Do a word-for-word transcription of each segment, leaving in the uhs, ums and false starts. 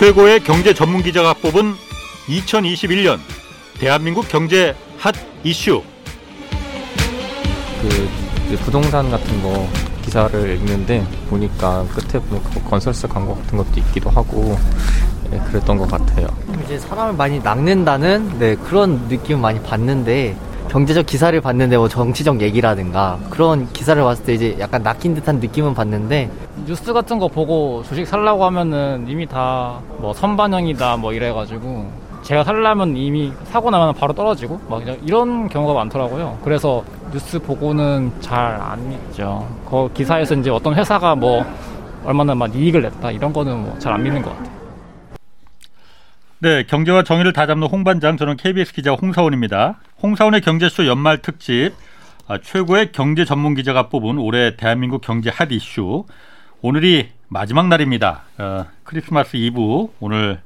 최고의 경제 전문 기자가 뽑은 이천이십일 년 대한민국 경제 핫 이슈. 그 부동산 같은 거 기사를 읽는데 보니까 끝에 보니까 건설사 광고 같은 것도 있기도 하고, 네, 그랬던 것 같아요. 이제 사람을 많이 낚는다는, 네, 그런 느낌을 많이 봤는데, 경제적 기사를 봤는데 뭐 정치적 얘기라든가 그런 기사를 봤을 때 이제 약간 낚인 듯한 느낌은 봤는데, 뉴스 같은 거 보고 주식 살라고 하면은 이미 다 뭐 선반영이다 뭐 이래가지고 제가 살려면 이미 사고 나면 바로 떨어지고 막 이런 경우가 많더라고요. 그래서 뉴스 보고는 잘 안 믿죠. 그 기사에서 이제 어떤 회사가 뭐 얼마나 막 이익을 냈다 이런 거는 뭐 잘 안 믿는 것 같아요. 네, 경제와 정의를 다잡는 홍반장, 저는 케이비에스 기자 홍사훈입니다. 홍사훈의 경제쇼 연말 특집, 아, 최고의 경제 전문 기자가 뽑은 올해 대한민국 경제 핫 이슈. 오늘이 마지막 날입니다. 어, 크리스마스 이브, 오늘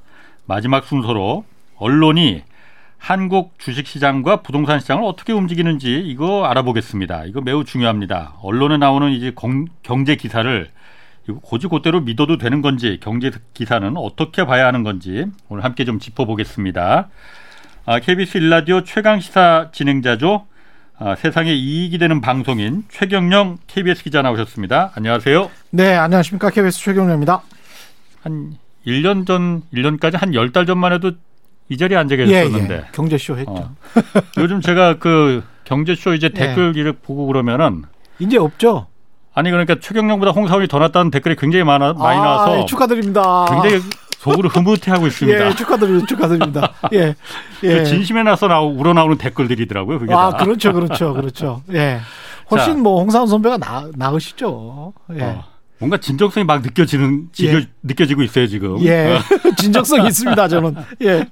마지막 순서로 언론이 한국 주식시장과 부동산 시장을 어떻게 움직이는지 이거 알아보겠습니다. 이거 매우 중요합니다. 언론에 나오는 이제 경, 경제 기사를 이거 고지고대로 믿어도 되는 건지, 경제 기사는 어떻게 봐야 하는 건지 오늘 함께 좀 짚어보겠습니다. 아, 케이비에스 일 라디오 최강시사 진행자죠. 아, 세상에 이익이 되는 방송인 최경영 케이비에스 기자 나오셨습니다. 안녕하세요. 네, 안녕하십니까. 케이비에스 최경영입니다. 한 일 년 전, 일 년까지 한 열 달 전만 해도 이 자리에 앉아 계셨었는데. 예, 예. 경제쇼 했죠. 어. 요즘 제가 그 경제쇼 이제 댓글 예. 보고 그러면은. 이제 없죠? 아니, 그러니까 최경영보다 홍사훈이 더 낫다는 댓글이 굉장히 많아, 많이 아, 나와서. 예, 축하드립니다. 굉장히 속으로 흐뭇해하고 있습니다. 예, 축하드립니다. 축하드립니다. 예. 예. 진심에 나서 나오, 우러나오는 댓글들이더라고요. 그게 아, 다. 그렇죠. 그렇죠. 그렇죠. 예. 훨씬 자, 뭐 홍사훈 선배가 나, 나으시죠. 예. 어. 뭔가 진정성이 막 느껴지는, 지겨, 예. 느껴지고 있어요, 지금. 예. 진정성이 있습니다, 저는. 예.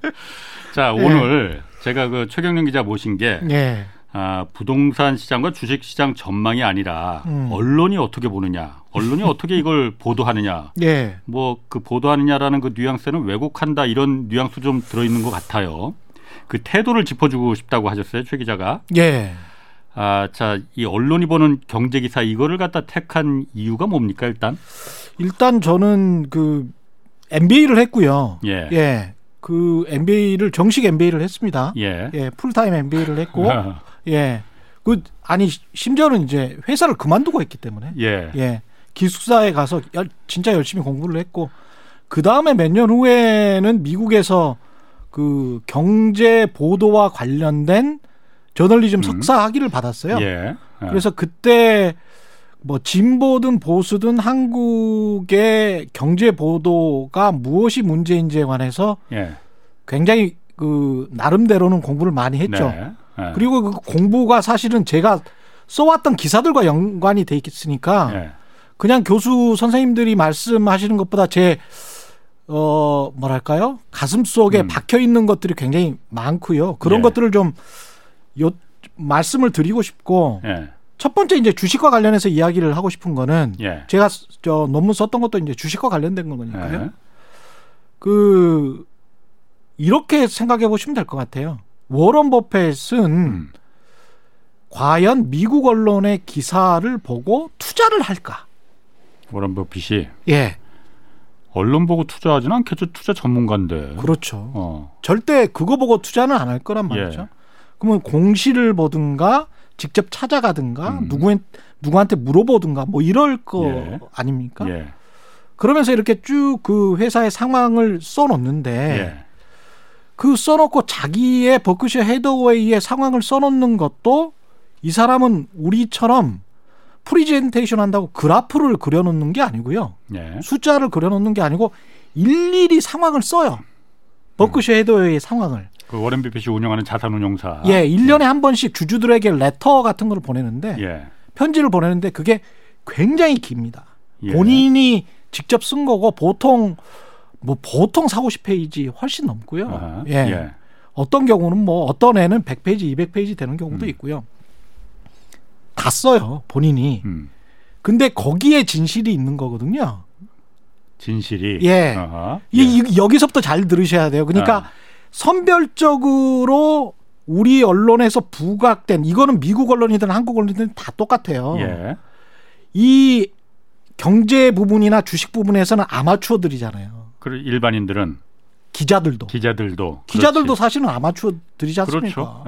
자, 오늘 예. 제가 그 최경영 기자 모신 게, 예. 아, 부동산 시장과 주식 시장 전망이 아니라, 음. 언론이 어떻게 보느냐, 언론이 어떻게 이걸 보도하느냐, 예. 뭐 그 보도하느냐라는 그 뉘앙스는 왜곡한다, 이런 뉘앙스 좀 들어있는 것 같아요. 그 태도를 짚어주고 싶다고 하셨어요, 최 기자가. 예. 아, 자, 이 언론이 보는 경제 기사 이거를 갖다 택한 이유가 뭡니까, 일단? 일단 저는 그 엠비에이를 했고요. 예. 예. 그 엠비에이를 정식 엠비에이를 했습니다. 예. 예, 풀타임 엠비에이를 했고. 예. 그 아니 심지어는 이제 회사를 그만두고 했기 때문에. 예. 예. 기숙사에 가서 열, 진짜 열심히 공부를 했고, 그다음에 몇 년 후에는 미국에서 그 경제 보도와 관련된 저널리즘 음. 석사 학위를 받았어요. 예. 아. 그래서 그때 뭐 진보든 보수든 한국의 경제 보도가 무엇이 문제인지에 관해서 예. 굉장히 그 나름대로는 공부를 많이 했죠. 네. 아. 그리고 그 공부가 사실은 제가 써왔던 기사들과 연관이 돼 있으니까 예. 그냥 교수 선생님들이 말씀하시는 것보다 제 어 뭐랄까요? 가슴 속에 음. 박혀 있는 것들이 굉장히 많고요. 그런 예. 것들을 좀 요 말씀을 드리고 싶고 예. 첫 번째 이제 주식과 관련해서 이야기를 하고 싶은 거는 예. 제가 저 논문 썼던 것도 이제 주식과 관련된 거니까요. 예. 그 이렇게 생각해 보시면 될 것 같아요. 워런 버펫은 음. 과연 미국 언론의 기사를 보고 투자를 할까? 워런 버핏이 예 언론 보고 투자하진 않겠죠. 투자 전문가인데. 그렇죠. 어. 절대 그거 보고 투자는 안 할 거란 말이죠. 예. 그러면 공시를 보든가 직접 찾아가든가 음. 누구, 누구한테 물어보든가 뭐 이럴 거 예. 아닙니까? 예. 그러면서 이렇게 쭉 그 회사의 상황을 써놓는데 예. 그 써놓고 자기의 버크셔 해더웨이의 상황을 써놓는 것도 이 사람은 우리처럼 프리젠테이션 한다고 그래프를 그려놓는 게 아니고요. 예. 숫자를 그려놓는 게 아니고 일일이 상황을 써요. 버크셔 음. 해더웨이의 상황을. 그 워런 버핏이 운영하는 자산운용사. 예, 일 년에 예. 한 번씩 주주들에게 레터 같은 걸 보내는데 예. 편지를 보내는데 그게 굉장히 깁니다. 예. 본인이 직접 쓴 거고 보통 뭐 보통 사십 페이지 훨씬 넘고요. 아하, 예. 예. 어떤 경우는 뭐 어떤 애는 백 페이지, 이백 페이지 되는 경우도 음. 있고요. 다 써요, 본인이. 음. 근데 거기에 진실이 있는 거거든요. 진실이. 예. 아하, 예. 이, 이, 여기서부터 잘 들으셔야 돼요. 그러니까 아. 선별적으로 우리 언론에서 부각된, 이거는 미국 언론이든 한국 언론이든 다 똑같아요. 예. 이 경제 부분이나 주식 부분에서는 아마추어들이잖아요. 그리고 일반인들은 기자들도 기자들도 기자들도 그렇지. 사실은 아마추어들이지 않습니까?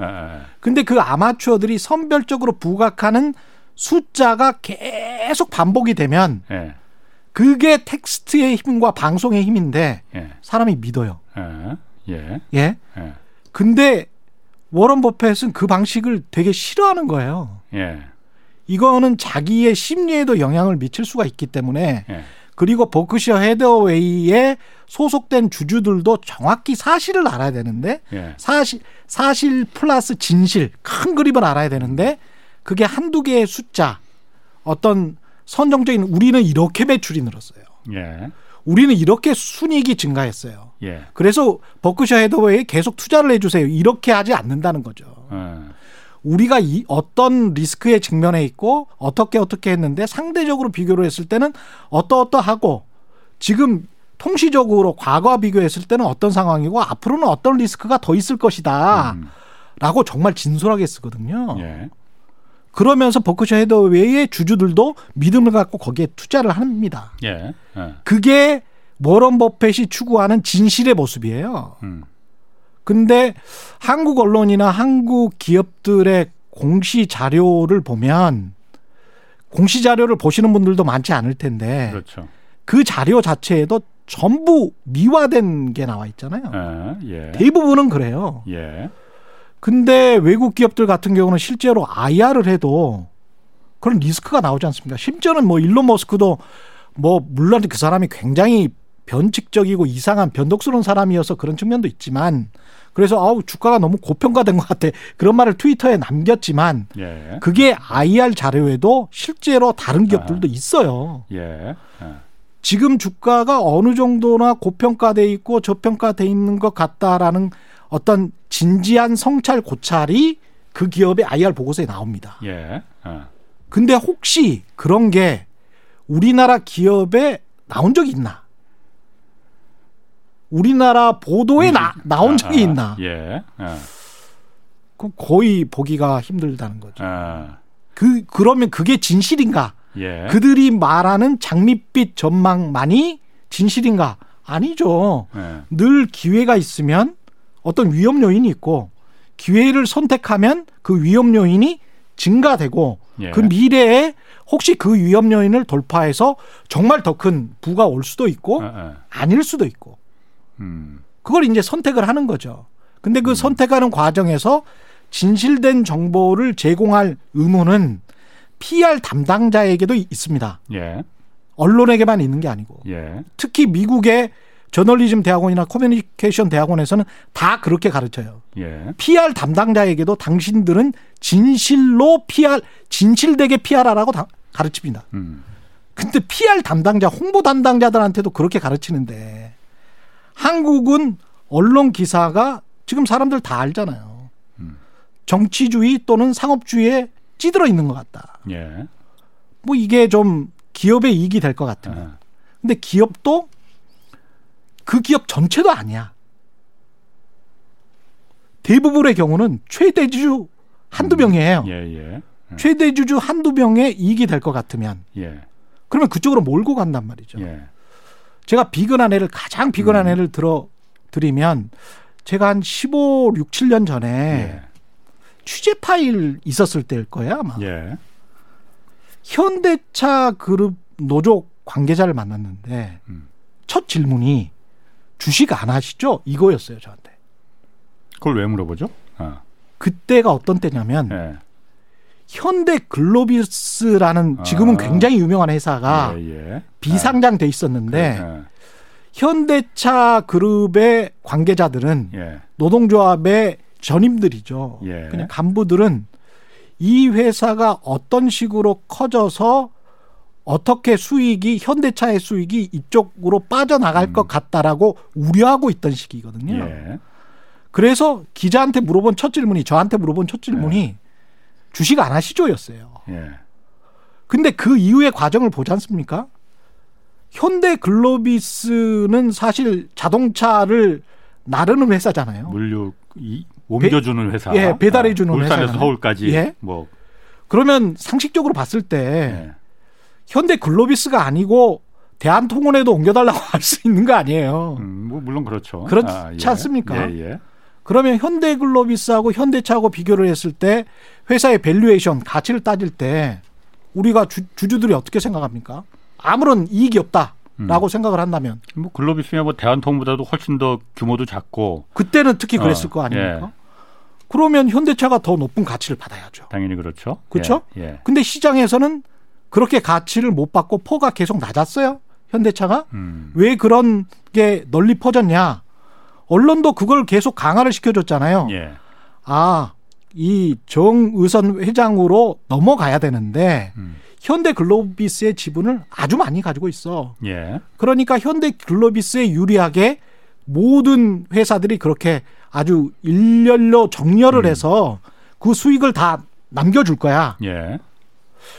그런데 그렇죠. 그 아마추어들이 선별적으로 부각하는 숫자가 계속 반복이 되면 에. 그게 텍스트의 힘과 방송의 힘인데 에. 사람이 믿어요. 에. 예. 예. 에. 근데 워런 버펫은 그 방식을 되게 싫어하는 거예요. 예. 이거는 자기의 심리에도 영향을 미칠 수가 있기 때문에 예. 그리고 버크셔 해더웨이에 소속된 주주들도 정확히 사실을 알아야 되는데 예. 사실 사실 플러스 진실 큰 그림을 알아야 되는데 그게 한두 개의 숫자 어떤 선정적인 우리는 이렇게 매출이 늘었어요. 예. 우리는 이렇게 순이익이 증가했어요. 예. 그래서 버크셔 해더웨이에 계속 투자를 해주세요. 이렇게 하지 않는다는 거죠. 예. 우리가 이 어떤 리스크에 직면해 있고 어떻게 어떻게 했는데 상대적으로 비교를 했을 때는 어떠어떠하고 지금 통시적으로 과거와 비교했을 때는 어떤 상황이고 앞으로는 어떤 리스크가 더 있을 것이다 음. 라고 정말 진솔하게 쓰거든요. 예. 그러면서 버크셔 해더웨이의 주주들도 믿음을 갖고 거기에 투자를 합니다. 예. 예. 그게 워런 버펫이 추구하는 진실의 모습이에요. 음. 근데 한국 언론이나 한국 기업들의 공시 자료를 보면 공시 자료를 보시는 분들도 많지 않을 텐데 그렇죠. 그 자료 자체에도 전부 미화된 게 나와 있잖아요. 아, 예. 대부분은 그래요. 예. 근데 외국 기업들 같은 경우는 실제로 아이알을 해도 그런 리스크가 나오지 않습니까? 심지어는 뭐 일론 머스크도 뭐 물론 그 사람이 굉장히 변칙적이고 이상한 변덕스러운 사람이어서 그런 측면도 있지만 그래서 아우 주가가 너무 고평가된 것 같아 그런 말을 트위터에 남겼지만 예. 그게 아이알 자료에도 실제로 다른 기업들도 아. 있어요. 예. 아. 지금 주가가 어느 정도나 고평가돼 있고 저평가돼 있는 것 같다라는 어떤 진지한 성찰 고찰이 그 기업의 아이알 보고서에 나옵니다. 예. 아. 근데 혹시 그런 게 우리나라 기업에 나온 적이 있나? 우리나라 보도에 나, 나온 적이 있나? 아, 예. 아. 그럼 거의 보기가 힘들다는 거죠. 아. 그, 그러면 그게 진실인가? 예. 그들이 말하는 장밋빛 전망만이 진실인가? 아니죠. 예. 늘 기회가 있으면 어떤 위험 요인이 있고 기회를 선택하면 그 위험 요인이 증가되고 예. 그 미래에 혹시 그 위험 요인을 돌파해서 정말 더 큰 부가 올 수도 있고 아, 아. 아닐 수도 있고 음. 그걸 이제 선택을 하는 거죠. 근데 그 음. 선택하는 과정에서 진실된 정보를 제공할 의무는 피알 담당자에게도 있습니다. 예. 언론에게만 있는 게 아니고. 예. 특히 미국의 저널리즘 대학원이나 커뮤니케이션 대학원에서는 다 그렇게 가르쳐요. 예. 피알 담당자에게도 당신들은 진실로 피알, 진실되게 피알하라고 다, 가르칩니다. 음. 근데 피알 담당자, 홍보 담당자들한테도 그렇게 가르치는데 한국은 언론 기사가 지금 사람들 다 알잖아요. 음. 정치주의 또는 상업주의에 찌들어 있는 것 같다. 예. 뭐 이게 좀 기업의 이익이 될 것 같으면. 근데 기업도 그 기업 전체도 아니야. 대부분의 경우는 최대주주 한두 명이에요. 음. 예, 예. 음. 최대주주 한두 명의 이익이 될 것 같으면. 예. 그러면 그쪽으로 몰고 간단 말이죠. 예. 제가 비근한 애를 가장 비근한 음. 애를 들어 드리면 제가 한 십오, 십칠 년 전에 예. 취재 파일 있었을 때일 거예요 아마. 예. 현대차 그룹 노조 관계자를 만났는데 음. 첫 질문이 주식 안 하시죠? 이거였어요 저한테. 그걸 왜 물어보죠? 아. 그때가 어떤 때냐면 예. 현대 글로비스라는 지금은 굉장히 유명한 회사가 예, 예. 비상장돼 있었는데 예. 현대차 그룹의 관계자들은 예. 노동조합의 전임들이죠. 예. 그냥 간부들은 이 회사가 어떤 식으로 커져서 어떻게 수익이 현대차의 수익이 이쪽으로 빠져나갈 음. 것 같다라고 우려하고 있던 시기거든요. 예. 그래서 기자한테 물어본 첫 질문이 저한테 물어본 첫 질문이 예. 주식 안 하시죠였어요. 예. 근데 그 이후의 과정을 보지 않습니까? 현대글로비스는 사실 자동차를 나르는 회사잖아요. 물류 이, 옮겨주는 회사. 배, 예, 배달해주는 아, 회사. 울산에서 서울까지. 예. 뭐. 그러면 상식적으로 봤을 때 예. 현대글로비스가 아니고 대한통운에도 옮겨달라고 할 수 있는 거 아니에요. 음, 뭐 물론 그렇죠. 그렇지 아, 예. 않습니까? 예, 예. 그러면 현대글로비스하고 현대차하고 비교를 했을 때 회사의 밸류에이션, 가치를 따질 때 우리가 주, 주주들이 어떻게 생각합니까? 아무런 이익이 없다라고 음. 생각을 한다면. 뭐 글로비스면 뭐 대한통운보다도 훨씬 더 규모도 작고. 그때는 특히 그랬을 어, 거 아닙니까? 예. 그러면 현대차가 더 높은 가치를 받아야죠. 당연히 그렇죠. 그렇죠? 예, 예. 근데 시장에서는 그렇게 가치를 못 받고 포가 계속 낮았어요. 현대차가. 음. 왜 그런 게 널리 퍼졌냐. 언론도 그걸 계속 강화를 시켜줬잖아요. 예. 아, 이 정의선 회장으로 넘어가야 되는데 음. 현대글로비스의 지분을 아주 많이 가지고 있어. 예. 그러니까 현대글로비스에 유리하게 모든 회사들이 그렇게 아주 일렬로 정렬을 음. 해서 그 수익을 다 남겨줄 거야. 예.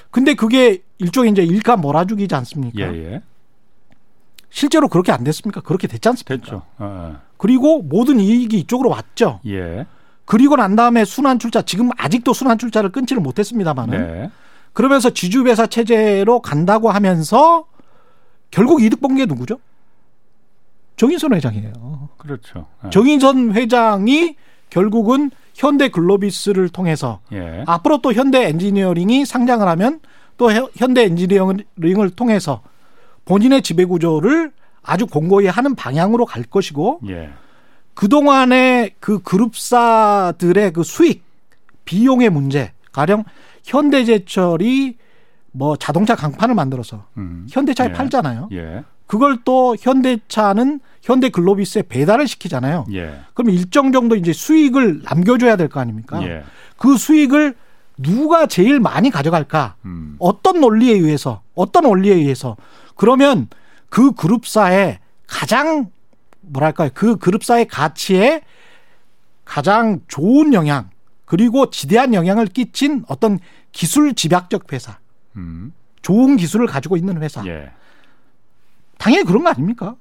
근데 그게 일종의 이제 일가 몰아주기지 않습니까? 예예. 실제로 그렇게 안 됐습니까? 그렇게 됐지 않습니까? 됐죠. 어. 그리고 모든 이익이 이쪽으로 왔죠. 예. 그리고 난 다음에 순환출자, 지금 아직도 순환출자를 끊지를 못했습니다만은. 네. 그러면서 지주회사 체제로 간다고 하면서 결국 이득 본 게 누구죠? 정의선 회장이에요. 그렇죠. 네. 정의선 회장이 결국은 현대글로비스를 통해서 예. 앞으로 또 현대엔지니어링이 상장을 하면 또 현대엔지니어링을 통해서 본인의 지배구조를 아주 공고히 하는 방향으로 갈 것이고 예. 그동안의 그 그룹사들의 그 수익, 비용의 문제, 가령 현대제철이 뭐 자동차 강판을 만들어서 음. 현대차에 예. 팔잖아요. 예. 그걸 또 현대차는 현대글로비스에 배달을 시키잖아요. 예. 그럼 일정 정도 이제 수익을 남겨줘야 될 거 아닙니까? 예. 그 수익을 누가 제일 많이 가져갈까? 음. 어떤 논리에 의해서, 어떤 원리에 의해서. 그러면 그 그룹사의 가장 뭐랄까요? 그 그룹사의 가치에 가장 좋은 영향, 그리고 지대한 영향을 끼친 어떤 기술 집약적 회사, 음. 좋은 기술을 가지고 있는 회사. 예. 당연히 그런 거 아닙니까?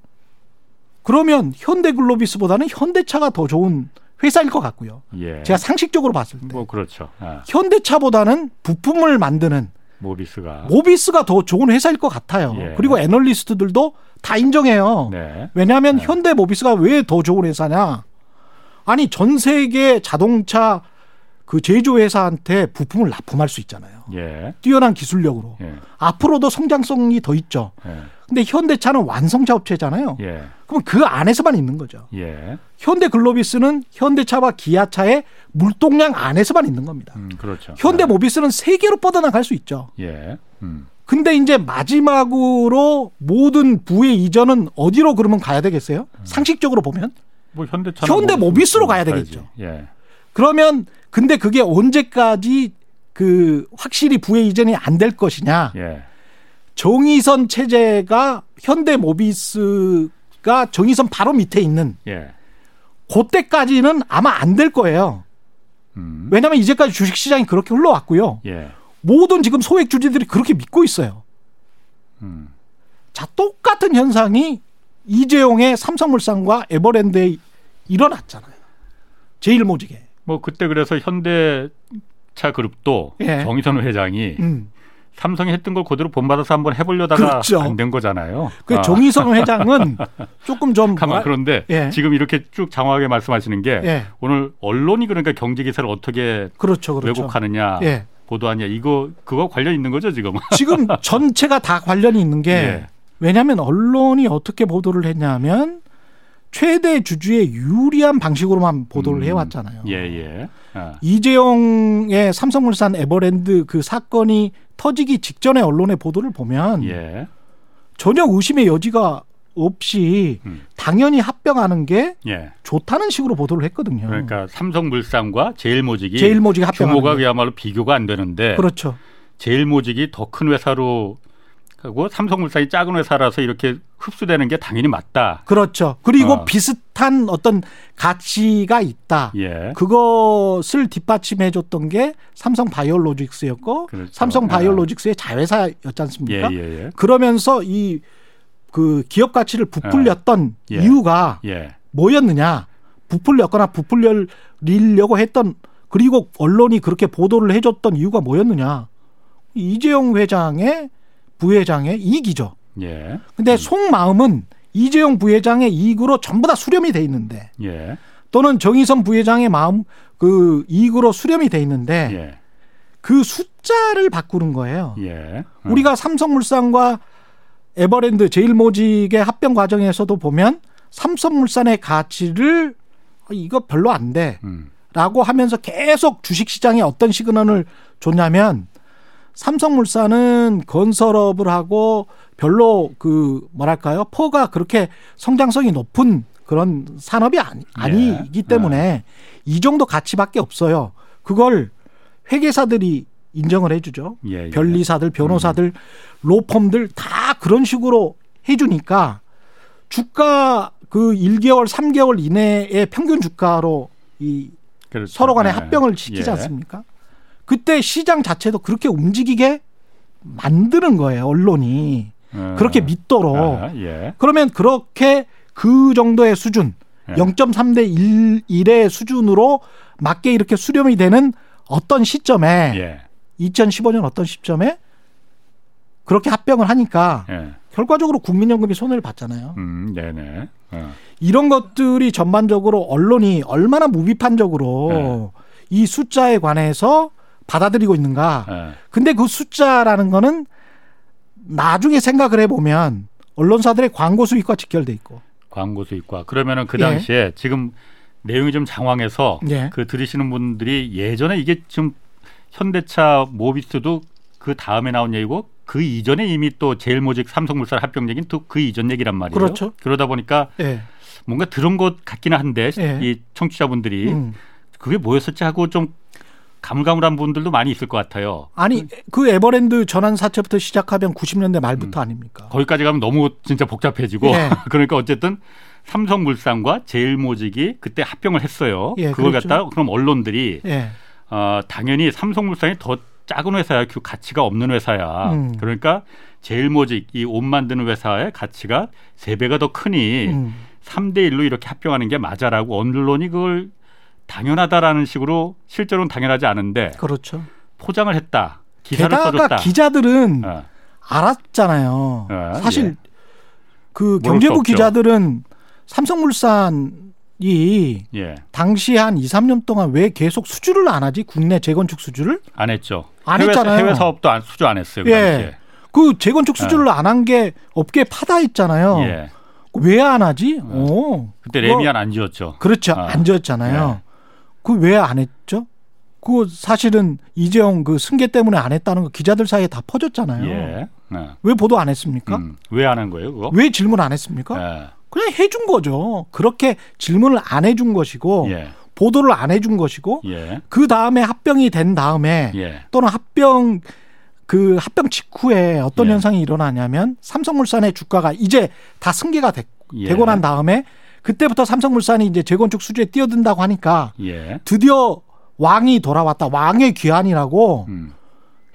그러면 현대글로비스보다는 현대차가 더 좋은 회사일 것 같고요. 예. 제가 상식적으로 봤을 때. 뭐 그렇죠. 아. 현대차보다는 부품을 만드는 모비스가 모비스가 더 좋은 회사일 것 같아요. 예. 그리고 애널리스트들도 다 인정해요. 네. 왜냐하면 네. 현대 모비스가 왜 더 좋은 회사냐? 아니 전 세계 자동차 그 제조 회사한테 부품을 납품할 수 있잖아요. 예. 뛰어난 기술력으로 예. 앞으로도 성장성이 더 있죠. 예. 근데 현대차는 완성차 업체잖아요. 예. 그럼 그 안에서만 있는 거죠. 예. 현대글로비스는 현대차와 기아차의 물동량 안에서만 있는 겁니다. 음, 그렇죠. 현대모비스는 세계로 뻗어나갈 수 있죠. 예. 음. 근데 이제 마지막으로 모든 부의 이전은 어디로 그러면 가야 되겠어요? 음. 상식적으로 보면 뭐 현대차는 현대모비스로 가야 되겠죠. 예. 그러면 근데 그게 언제까지 그 확실히 부의 이전이 안 될 것이냐? 예. 정의선 체제가 현대모비스가 정의선 바로 밑에 있는 예. 그때까지는 아마 안 될 거예요. 음. 왜냐하면 이제까지 주식시장이 그렇게 흘러왔고요. 예. 모든 지금 소액 주주들이 그렇게 믿고 있어요. 음. 자, 똑같은 현상이 이재용의 삼성물산과 에버랜드에 일어났잖아요. 제일모직에. 뭐 그때 그래서 현대차 그룹도 예. 정의선 회장이 음. 삼성이 했던 걸 그대로 본받아서 한번 해보려다가 그렇죠. 안 된 거잖아요. 그 아. 정의선 회장은 조금 좀 가만 그런데 예. 지금 이렇게 쭉 장황하게 말씀하시는 게 예. 오늘 언론이 그러니까 경제 기사를 어떻게 그렇죠, 그렇죠. 왜곡하느냐, 예. 보도하냐 이거 그거 관련 있는 거죠 지금. 지금 전체가 다 관련이 있는 게 예. 왜냐하면 언론이 어떻게 보도를 했냐면 최대 주주의 유리한 방식으로만 보도를 음. 해왔잖아요. 예, 예. 아. 이재용의 삼성물산 에버랜드 그 사건이 터지기 직전의 언론의 보도를 보면 예. 전혀 의심의 여지가 없이 음. 당연히 합병하는 게 예. 좋다는 식으로 보도를 했거든요. 그러니까 삼성물산과 제일모직이 제일모직이 합병하는 규모가 그야말로 비교가 안 되는데 그렇죠. 제일모직이 더 큰 회사로 하고 삼성물산이 작은 회사라서 이렇게 흡수되는 게 당연히 맞다. 그렇죠. 그리고 어. 비슷한 어떤 가치가 있다. 예. 그것을 뒷받침해줬던 게 삼성바이오로직스였고 그렇죠. 삼성바이오로직스의 아. 자회사였지 않습니까? 예, 예, 예. 그러면서 이 그 기업 가치를 부풀렸던 예. 이유가 예. 뭐였느냐. 부풀렸거나 부풀리려고 했던 그리고 언론이 그렇게 보도를 해줬던 이유가 뭐였느냐. 이재용 회장의 부회장의 이익이죠. 예. 근데 음. 속마음은 이재용 부회장의 이익으로 전부 다 수렴이 돼 있는데 예. 또는 정의선 부회장의 마음 그 이익으로 수렴이 돼 있는데 예. 그 숫자를 바꾸는 거예요. 예. 음. 우리가 삼성물산과 에버랜드 제일모직의 합병 과정에서도 보면 삼성물산의 가치를 이거 별로 안 돼. 음. 라고 하면서 계속 주식시장에 어떤 시그널을 줬냐면 삼성물산은 건설업을 하고 별로 그 뭐랄까요. 포가 그렇게 성장성이 높은 그런 산업이 아니, 아니기 예. 때문에 아. 이 정도 가치밖에 없어요. 그걸 회계사들이 인정을 해주죠. 예, 예. 변리사들, 변호사들, 음. 로펌들 다 그런 식으로 해주니까 주가 그 일 개월, 삼 개월 이내의 평균 주가로 이 그렇죠. 서로 간에 네. 합병을 시키지 예. 않습니까? 그때 시장 자체도 그렇게 움직이게 만드는 거예요. 언론이. 음. 그렇게 믿도록. 아, 예. 그러면 그렇게 그 정도의 수준 예. 영점삼 대 일의 수준으로 맞게 이렇게 수렴이 되는 어떤 시점에 예. 이천십오 년 어떤 시점에 그렇게 합병을 하니까 예. 결과적으로 국민연금이 손해를 봤잖아요. 음, 네네. 어. 이런 것들이 전반적으로 언론이 얼마나 무비판적으로 예. 이 숫자에 관해서 받아들이고 있는가. 예. 근데 그 숫자라는 거는 나중에 생각을 해보면 언론사들의 광고 수익과 직결돼 있고. 광고 수익과. 그러면은 그 당시에 예. 지금 내용이 좀 장황해서 예. 그 들으시는 분들이 예전에 이게 지금 현대차 모비스도 그 다음에 나온 얘기고 그 이전에 이미 또 제일모직 삼성물산 합병 얘기는 또 그 이전 얘기란 말이에요. 그렇죠. 그러다 보니까 예. 뭔가 들은 것 같기는 한데 예. 이 청취자분들이 음. 그게 뭐였을지 하고 좀 가물가물한 분들도 많이 있을 것 같아요. 아니 그 에버랜드 전환 사채부터 시작하면 구십 년대 말부터 음. 아닙니까? 거기까지 가면 너무 진짜 복잡해지고 예. 그러니까 어쨌든 삼성물산과 제일모직이 그때 합병을 했어요. 예, 그걸 그렇죠. 갖다가 그럼 언론들이 예. 어, 당연히 삼성물산이 더 작은 회사야. 그 가치가 없는 회사야. 음. 그러니까 제일모직 이 옷 만드는 회사의 가치가 세 배가 더 크니 음. 삼 대 일로 이렇게 합병하는 게 맞아라고 언론이 그걸 당연하다라는 식으로 실제로는 당연하지 않은데 그렇죠. 포장을 했다. 기사를 게다가 써줬다. 기자들은 어. 알았잖아요. 어, 사실 예. 그 경제부 기자들은 삼성물산이 예. 당시 한 이, 삼 년 동안 왜 계속 수주를 안 하지? 국내 재건축 수주를? 안 했죠. 안 해외, 했잖아요. 해외 사업도 안, 수주 안 했어요. 그, 예. 당시에. 그 재건축 수주를 예. 안 한 게 업계에 파다 있잖아요. 예. 왜 안 하지? 예. 오, 그때 레미안 안 지었죠. 그렇죠. 아. 안 지었잖아요. 예. 그 왜 안 했죠? 그 사실은 이재용 그 승계 때문에 안 했다는 거 기자들 사이에 다 퍼졌잖아요. 예. 예. 왜 보도 안 했습니까? 음. 왜 안 한 거예요? 그거? 왜 질문 안 했습니까? 예. 그냥 해준 거죠. 그렇게 질문을 안 해준 것이고 예. 보도를 안 해준 것이고 예. 그 다음에 합병이 된 다음에 예. 또는 합병 그 합병 직후에 어떤 예. 현상이 일어나냐면 삼성물산의 주가가 이제 다 승계가 되, 예. 되고 난 다음에 그때부터 삼성물산이 이제 재건축 수주에 뛰어든다고 하니까 예. 드디어 왕이 돌아왔다. 왕의 귀환이라고 음.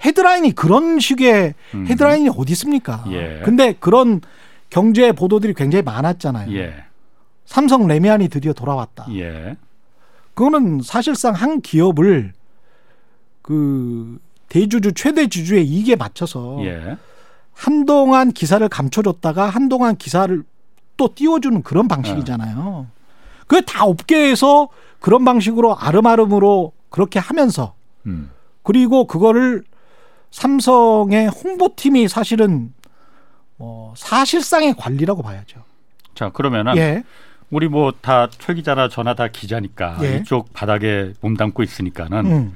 헤드라인이 그런 식의 음. 헤드라인이 어디 있습니까? 예. 근데 그런 경제 보도들이 굉장히 많았잖아요. 예. 삼성 레미안이 드디어 돌아왔다. 예. 그거는 사실상 한 기업을 그 대주주 최대 주주의 이익에 맞춰서 예. 한동안 기사를 감춰줬다가 한동안 기사를 또 띄워주는 그런 방식이잖아요. 예. 그게 다 업계에서 그런 방식으로 아름아름으로 그렇게 하면서 음. 그리고 그거를 삼성의 홍보팀이 사실은 어, 사실상의 관리라고 봐야죠. 자, 그러면은 예. 우리 뭐 다 최 기자나 저나 다 기자니까 예. 이쪽 바닥에 몸담고 있으니까는 음.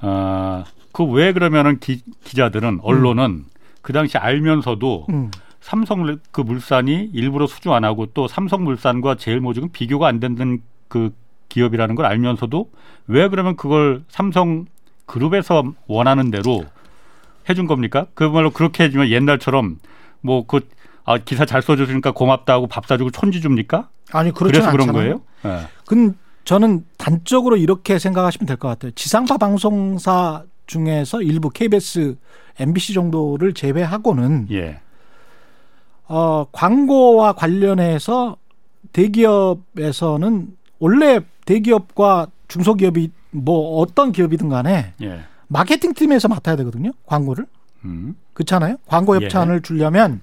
어, 그 왜 그러면은 기, 기자들은 언론은 음. 그 당시 알면서도 음. 삼성 그 물산이 일부러 수주 안 하고 또 삼성물산과 제일모직은 비교가 안 되는 그 기업이라는 걸 알면서도 왜 그러면 그걸 삼성 그룹에서 원하는 대로 해준 겁니까? 그말로 그렇게 해주면 옛날처럼 뭐 그 아, 기사 잘 써주시니까 고맙다 하고 밥 사주고 촌지 줍니까? 아니 그렇지 않잖아요. 그래서 그런 거예요? 네. 근 저는 단적으로 이렇게 생각하시면 될 것 같아요. 지상파 방송사 중에서 일부 케이비에스, 엠비씨 정도를 제외하고는 예. 어, 광고와 관련해서 대기업에서는 원래 대기업과 중소기업이 뭐 어떤 기업이든 간에 예. 마케팅팀에서 맡아야 되거든요. 광고를. 음. 그렇잖아요. 광고 협찬을 예. 주려면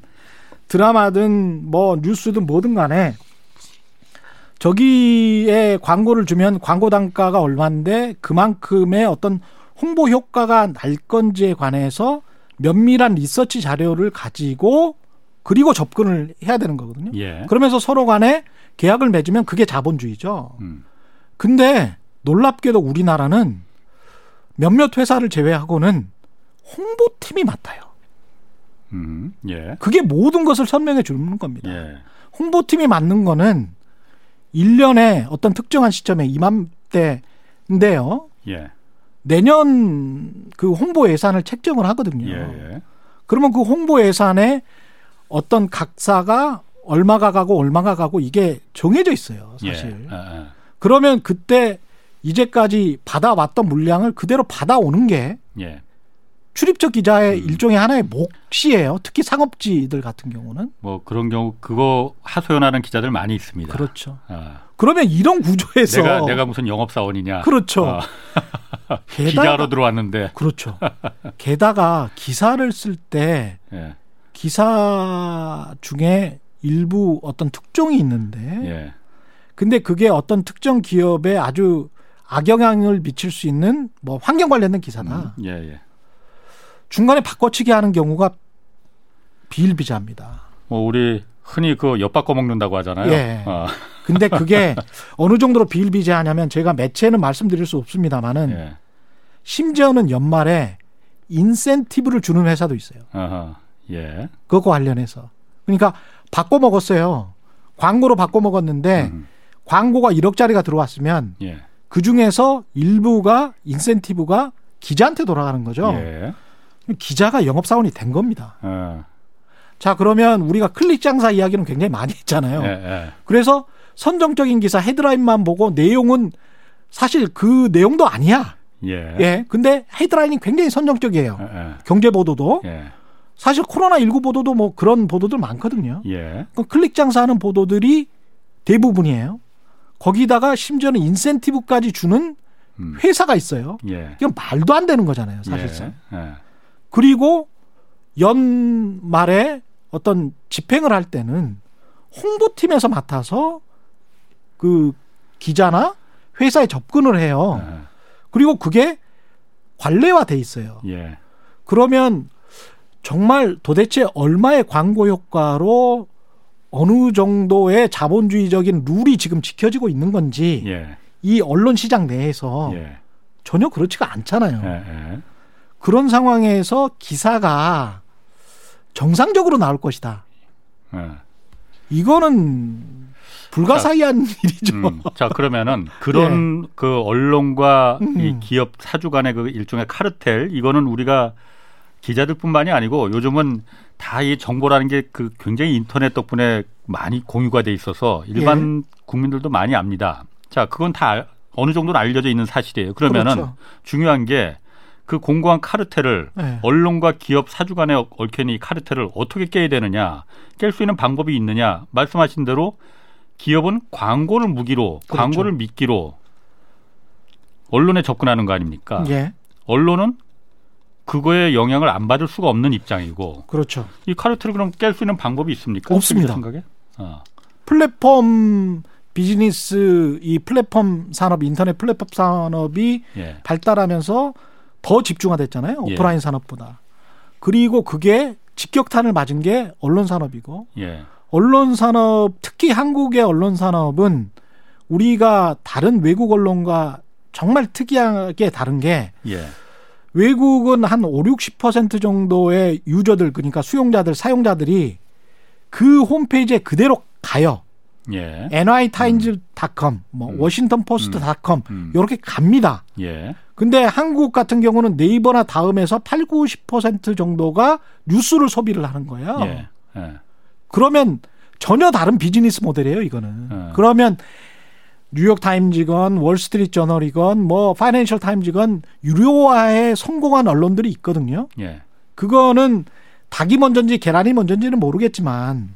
드라마든 뭐 뉴스든 뭐든 간에 저기에 광고를 주면 광고 단가가 얼마인데 그만큼의 어떤 홍보 효과가 날 건지에 관해서 면밀한 리서치 자료를 가지고 그리고 접근을 해야 되는 거거든요. 예. 그러면서 서로 간에 계약을 맺으면 그게 자본주의죠. 음. 근데 놀랍게도 우리나라는 몇몇 회사를 제외하고는 홍보팀이 맡아요. 음. 예. 그게 모든 것을 설명해 주는 겁니다. 예. 홍보팀이 맡는 거는 일 년에 어떤 특정한 시점에 이맘때인데요. 예. 내년 그 홍보 예산을 책정을 하거든요. 예. 그러면 그 홍보 예산에 어떤 각사가 얼마가 가고 얼마가 가고 이게 정해져 있어요, 사실. 예. 아, 아. 그러면 그때 이제까지 받아왔던 물량을 그대로 받아오는 게 예. 출입처 기자의 음. 일종의 하나의 몫이에요. 특히 상업지들 같은 경우는. 뭐 그런 경우 그거 하소연하는 기자들 많이 있습니다. 그렇죠. 아. 그러면 이런 구조에서 내가 내가 무슨 영업사원이냐. 그렇죠. 어. 게다가, 기자로 들어왔는데. 그렇죠. 게다가 기사를 쓸 때 예. 기사 중에 일부 어떤 특종이 있는데. 예. 근데 그게 어떤 특정 기업에 아주 악영향을 미칠 수 있는 뭐 환경 관련된 기사나. 음. 예, 예. 중간에 바꿔치기 하는 경우가 비일비재합니다. 뭐 우리 흔히 그 엿 바꿔 먹는다고 하잖아요. 예. 어. 근데 그게 어느 정도로 비일비재하냐면 제가 매체는 말씀드릴 수 없습니다만은 예. 심지어는 연말에 인센티브를 주는 회사도 있어요. 아하. 예. 그거 관련해서. 그러니까 바꿔 먹었어요. 광고로 바꿔 먹었는데 음. 광고가 일억짜리가 들어왔으면 예. 그 중에서 일부가 인센티브가 기자한테 돌아가는 거죠. 예. 기자가 영업사원이 된 겁니다. 어. 자, 그러면 우리가 클릭 장사 이야기는 굉장히 많이 했잖아요. 예, 예. 그래서 선정적인 기사 헤드라인만 보고 내용은 사실 그 내용도 아니야. 예. 예. 근데 헤드라인이 굉장히 선정적이에요. 예, 예. 경제 보도도. 예. 사실 코로나십구 보도도 뭐 그런 보도들 많거든요. 예. 그럼 클릭 장사하는 보도들이 대부분이에요. 거기다가 심지어는 인센티브까지 주는 음. 회사가 있어요. 예. 이건 말도 안 되는 거잖아요, 사실상. 예. 예. 그리고 연말에 어떤 집행을 할 때는 홍보팀에서 맡아서 그 기자나 회사에 접근을 해요. 네. 그리고 그게 관례화돼 있어요. 예. 그러면 정말 도대체 얼마의 광고 효과로 어느 정도의 자본주의적인 룰이 지금 지켜지고 있는 건지 예. 이 언론 시장 내에서 예. 전혀 그렇지가 않잖아요. 예. 예. 그런 상황에서 기사가 정상적으로 나올 것이다. 네. 이거는 불가사의한 자, 일이죠. 음, 자 그러면은 그런 예. 그 언론과 음. 이 기업 사주간의 그 일종의 카르텔 이거는 우리가 기자들뿐만이 아니고 요즘은 다 이 정보라는 게 그 굉장히 인터넷 덕분에 많이 공유가 돼 있어서 일반 예. 국민들도 많이 압니다. 자 그건 다 어느 정도는 알려져 있는 사실이에요. 그러면은 그렇죠. 중요한 게 그 공고한 카르텔을 네. 언론과 기업 사주 간에 얽힌 이 카르텔을 어떻게 깨야 되느냐 깰 수 있는 방법이 있느냐 말씀하신 대로 기업은 광고를 무기로 그렇죠. 광고를 미끼로 언론에 접근하는 거 아닙니까? 예. 언론은 그거에 영향을 안 받을 수가 없는 입장이고 그렇죠. 이 카르텔을 그럼 깰 수 있는 방법이 있습니까? 없습니다. 생각에? 어. 플랫폼 비즈니스 이 플랫폼 산업 인터넷 플랫폼 산업이 예. 발달하면서 더 집중화됐잖아요. 오프라인 예. 산업보다. 그리고 그게 직격탄을 맞은 게 언론 산업이고 예. 언론 산업 특히 한국의 언론 산업은 우리가 다른 외국 언론과 정말 특이하게 다른 게 예. 외국은 한 오륙십 퍼센트 정도의 유저들 그러니까 수용자들 사용자들이 그 홈페이지에 그대로 가요. 예. 엔와이타임즈닷컴, 음. 뭐 음. 워싱턴포스트닷컴 음. 이렇게 갑니다. 예. 근데 한국 같은 경우는 네이버나 다음에서 팔, 구십 퍼센트 정도가 뉴스를 소비를 하는 거예요. 예. 예. 그러면 전혀 다른 비즈니스 모델이에요, 이거는. 예. 그러면 뉴욕타임즈건 월스트리트저널이건 뭐 파이낸셜타임즈건 유료화에 성공한 언론들이 있거든요. 예. 그거는 닭이 먼저인지 계란이 먼저인지는 모르겠지만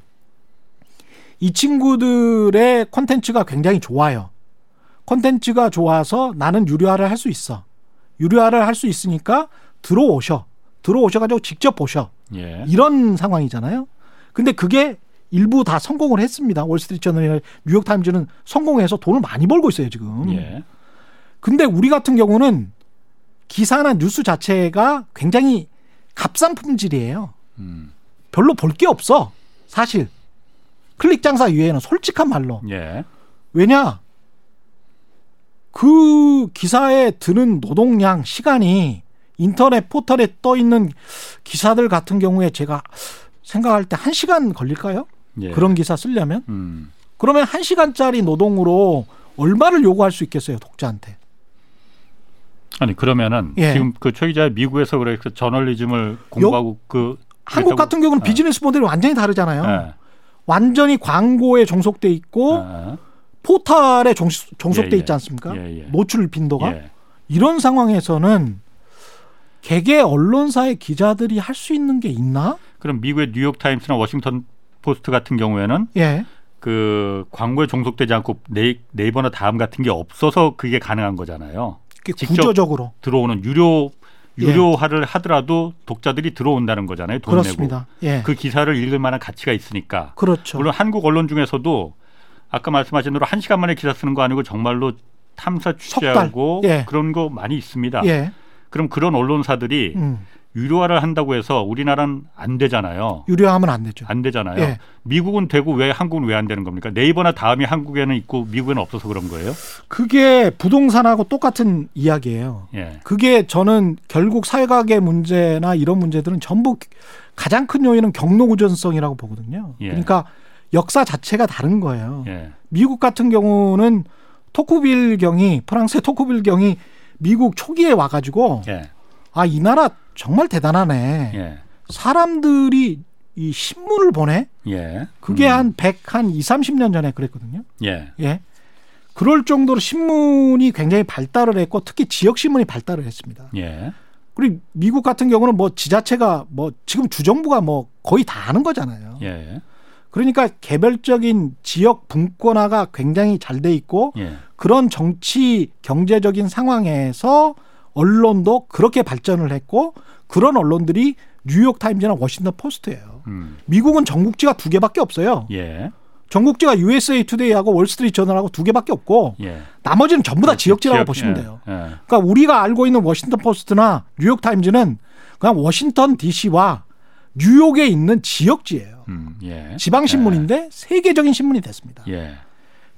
이 친구들의 콘텐츠가 굉장히 좋아요. 콘텐츠가 좋아서 나는 유료화를 할 수 있어. 유료화를 할 수 있으니까 들어오셔. 들어오셔가지고 직접 보셔. 예. 이런 상황이잖아요. 근데 그게 일부 다 성공을 했습니다. 월스트리트저널이나 뉴욕타임즈는 성공해서 돈을 많이 벌고 있어요, 지금. 예. 근데 우리 같은 경우는 기사나 뉴스 자체가 굉장히 값싼 품질이에요. 음. 별로 볼 게 없어, 사실. 클릭 장사 이외에는 솔직한 말로. 예. 왜냐? 그 기사에 드는 노동량, 시간이 인터넷 포털에 떠 있는 기사들 같은 경우에 제가 생각할 때 한 시간 걸릴까요? 예. 그런 기사 쓰려면? 음. 그러면 한 시간짜리 노동으로 얼마를 요구할 수 있겠어요, 독자한테? 아니, 그러면은 예. 지금 그 최 기자 미국에서 그래서 저널리즘을 공부하고 요, 그 한국 같은 경우는 예. 비즈니스 모델이 완전히 다르잖아요. 예. 완전히 광고에 종속돼 있고 예. 포털에 종속, 종속돼 예. 있지 않습니까? 예. 예. 노출 빈도가. 예. 이런 상황에서는 개개 언론사의 기자들이 할 수 있는 게 있나? 그럼 미국의 뉴욕타임스나 워싱턴 포스트 같은 경우에는 예. 그 광고에 종속되지 않고 네이, 네이버나 다음 같은 게 없어서 그게 가능한 거잖아요. 직접 구조적으로 들어오는 유료 유료화를 예. 하더라도 독자들이 들어온다는 거잖아요. 돈 그렇습니다. 내고 예. 그 기사를 읽을 만한 가치가 있으니까. 그렇죠. 물론 한국 언론 중에서도 아까 말씀하신 대로 한 시간 만에 기사 쓰는 거 아니고 정말로 탐사 취재하고 예. 그런 거 많이 있습니다. 예. 그럼 그런 언론사들이 음. 유료화를 한다고 해서 우리나라는 안 되잖아요. 유료화하면 안 되죠. 안 되잖아요. 예. 미국은 되고 왜 한국은 왜 안 되는 겁니까? 네이버나 다음이 한국에는 있고 미국에는 없어서 그런 거예요? 그게 부동산하고 똑같은 이야기예요. 예. 그게 저는 결국 사회가계 문제나 이런 문제들은 전부 가장 큰 요인은 경로우전성이라고 보거든요. 예. 그러니까 역사 자체가 다른 거예요. 예. 미국 같은 경우는 토쿠빌 경이 프랑스의 토쿠빌 경이 미국 초기에 와가지고 예. 아, 이 나라 정말 대단하네. 예. 사람들이 이 신문을 보내? 예. 그게 음. 한 백, 한 이십, 삼십 년 전에 그랬거든요. 예. 예. 그럴 정도로 신문이 굉장히 발달을 했고 특히 지역신문이 발달을 했습니다. 예. 그리고 미국 같은 경우는 뭐 지자체가 뭐 지금 주정부가 뭐 거의 다 하는 거잖아요. 예. 그러니까 개별적인 지역 분권화가 굉장히 잘 돼 있고 예. 그런 정치, 경제적인 상황에서 언론도 그렇게 발전을 했고 그런 언론들이 뉴욕타임즈나 워싱턴 포스트예요. 음. 미국은 전국지가 두 개밖에 없어요. 예. 전국지가 유에스에이 투데이하고 월스트리트저널하고 두 개밖에 없고 예. 나머지는 전부 다 예. 지역지라고 지역, 보시면 예. 돼요. 예. 그러니까 우리가 알고 있는 워싱턴 포스트나 뉴욕타임즈는 그냥 워싱턴 디씨와 뉴욕에 있는 지역지예요. 음. 예. 지방신문인데 예. 세계적인 신문이 됐습니다. 예.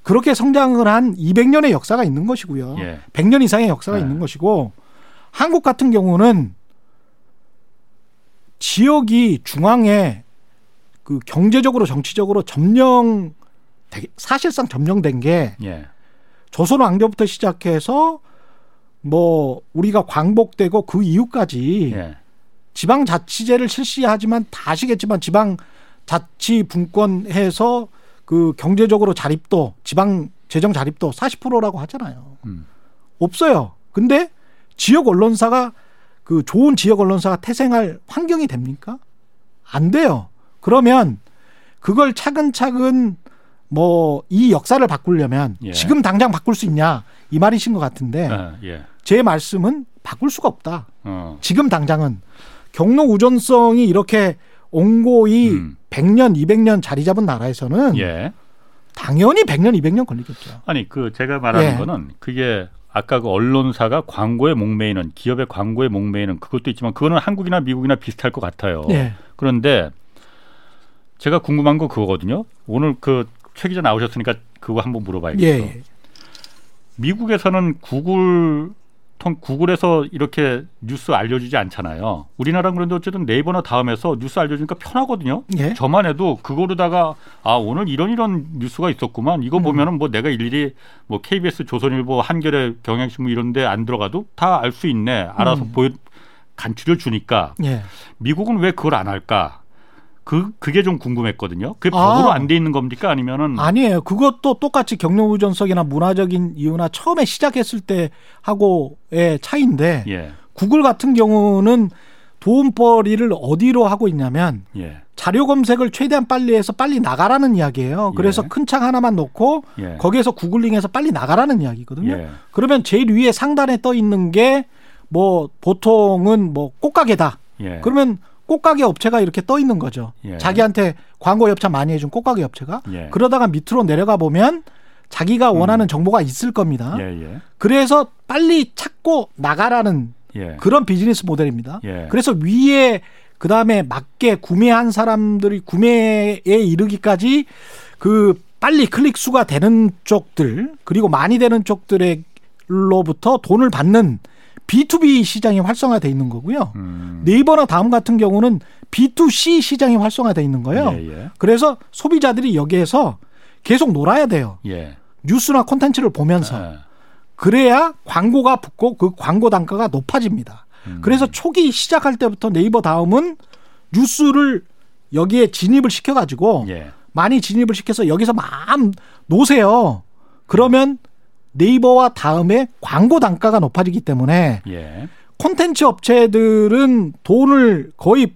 그렇게 성장을 한 이백 년의 역사가 있는 것이고요. 예. 백 년 이상의 역사가 예. 있는 것이고 한국 같은 경우는 지역이 중앙에 그 경제적으로 정치적으로 점령 사실상 점령된 게 예. 조선 왕조부터 시작해서 뭐 우리가 광복되고 그 이후까지 예. 지방 자치제를 실시하지만 다 아시겠지만 지방 자치 분권해서 그 경제적으로 자립도 지방 재정 자립도 사십 퍼센트라고 하잖아요. 음. 없어요. 근데 지역 언론사가 그 좋은 지역 언론사가 태생할 환경이 됩니까? 안 돼요. 그러면 그걸 차근차근 뭐 이 역사를 바꾸려면 예. 지금 당장 바꿀 수 있냐 이 말이신 것 같은데 아, 예. 제 말씀은 바꿀 수가 없다. 어. 지금 당장은 경로 우전성이 이렇게 온고이 음. 백 년, 이백 년 자리 잡은 나라에서는 예. 당연히 백 년, 이백 년 걸리겠죠. 아니 그 제가 말하는 예. 거는 그게 아까 그 언론사가 광고에 목매이는 기업의 광고에 목매이는 그것도 있지만 그거는 한국이나 미국이나 비슷할 것 같아요. 예. 그런데 제가 궁금한 거 그거거든요. 오늘 그 최 기자 나오셨으니까 그거 한번 물어봐야겠어요. 예. 미국에서는 구글 통 구글에서 이렇게 뉴스 알려주지 않잖아요. 우리나라는 그런데 어쨌든 네이버나 다음에서 뉴스 알려주니까 편하거든요. 예? 저만 해도 그거로다가 아 오늘 이런 이런 뉴스가 있었구만. 이거 음. 보면은 뭐 내가 일일이 뭐 케이비에스, 조선일보, 한겨레, 경향신문 이런데 안 들어가도 다 알 수 있네. 알아서 음. 보여 간추려 주니까. 예. 미국은 왜 그걸 안 할까? 그 그게 좀 궁금했거든요. 그게 법으로 아. 안 돼 있는 겁니까? 아니면은 아니에요. 그것도 똑같이 경로우전성이나 문화적인 이유나 처음에 시작했을 때 하고의 차이인데 예. 구글 같은 경우는 돈벌이를 어디로 하고 있냐면 예. 자료 검색을 최대한 빨리 해서 빨리 나가라는 이야기예요. 그래서 예. 큰 창 하나만 놓고 예. 거기에서 구글링해서 빨리 나가라는 이야기거든요. 예. 그러면 제일 위에 상단에 떠 있는 게 뭐 보통은 뭐 꽃가게다. 예. 그러면 꽃가게 업체가 이렇게 떠 있는 거죠. 예. 자기한테 광고 협찬 많이 해준 꽃가게 업체가. 예. 그러다가 밑으로 내려가 보면 자기가 원하는 음. 정보가 있을 겁니다. 예, 예. 그래서 빨리 찾고 나가라는 예. 그런 비즈니스 모델입니다. 예. 그래서 위에 그다음에 맞게 구매한 사람들이 구매에 이르기까지 그 빨리 클릭 수가 되는 쪽들 그리고 많이 되는 쪽들로부터 돈을 받는 비투비 시장이 활성화되어 있는 거고요. 음. 네이버나 다음 같은 경우는 비투씨 시장이 활성화되어 있는 거예요. 예, 예. 그래서 소비자들이 여기에서 계속 놀아야 돼요. 예. 뉴스나 콘텐츠를 보면서. 아. 그래야 광고가 붙고 그 광고 단가가 높아집니다. 음. 그래서 초기 시작할 때부터 네이버 다음은 뉴스를 여기에 진입을 시켜가지고 예. 많이 진입을 시켜서 여기서 막 놓으세요. 그러면 네이버와 다음에 광고 단가가 높아지기 때문에 예. 콘텐츠 업체들은 돈을 거의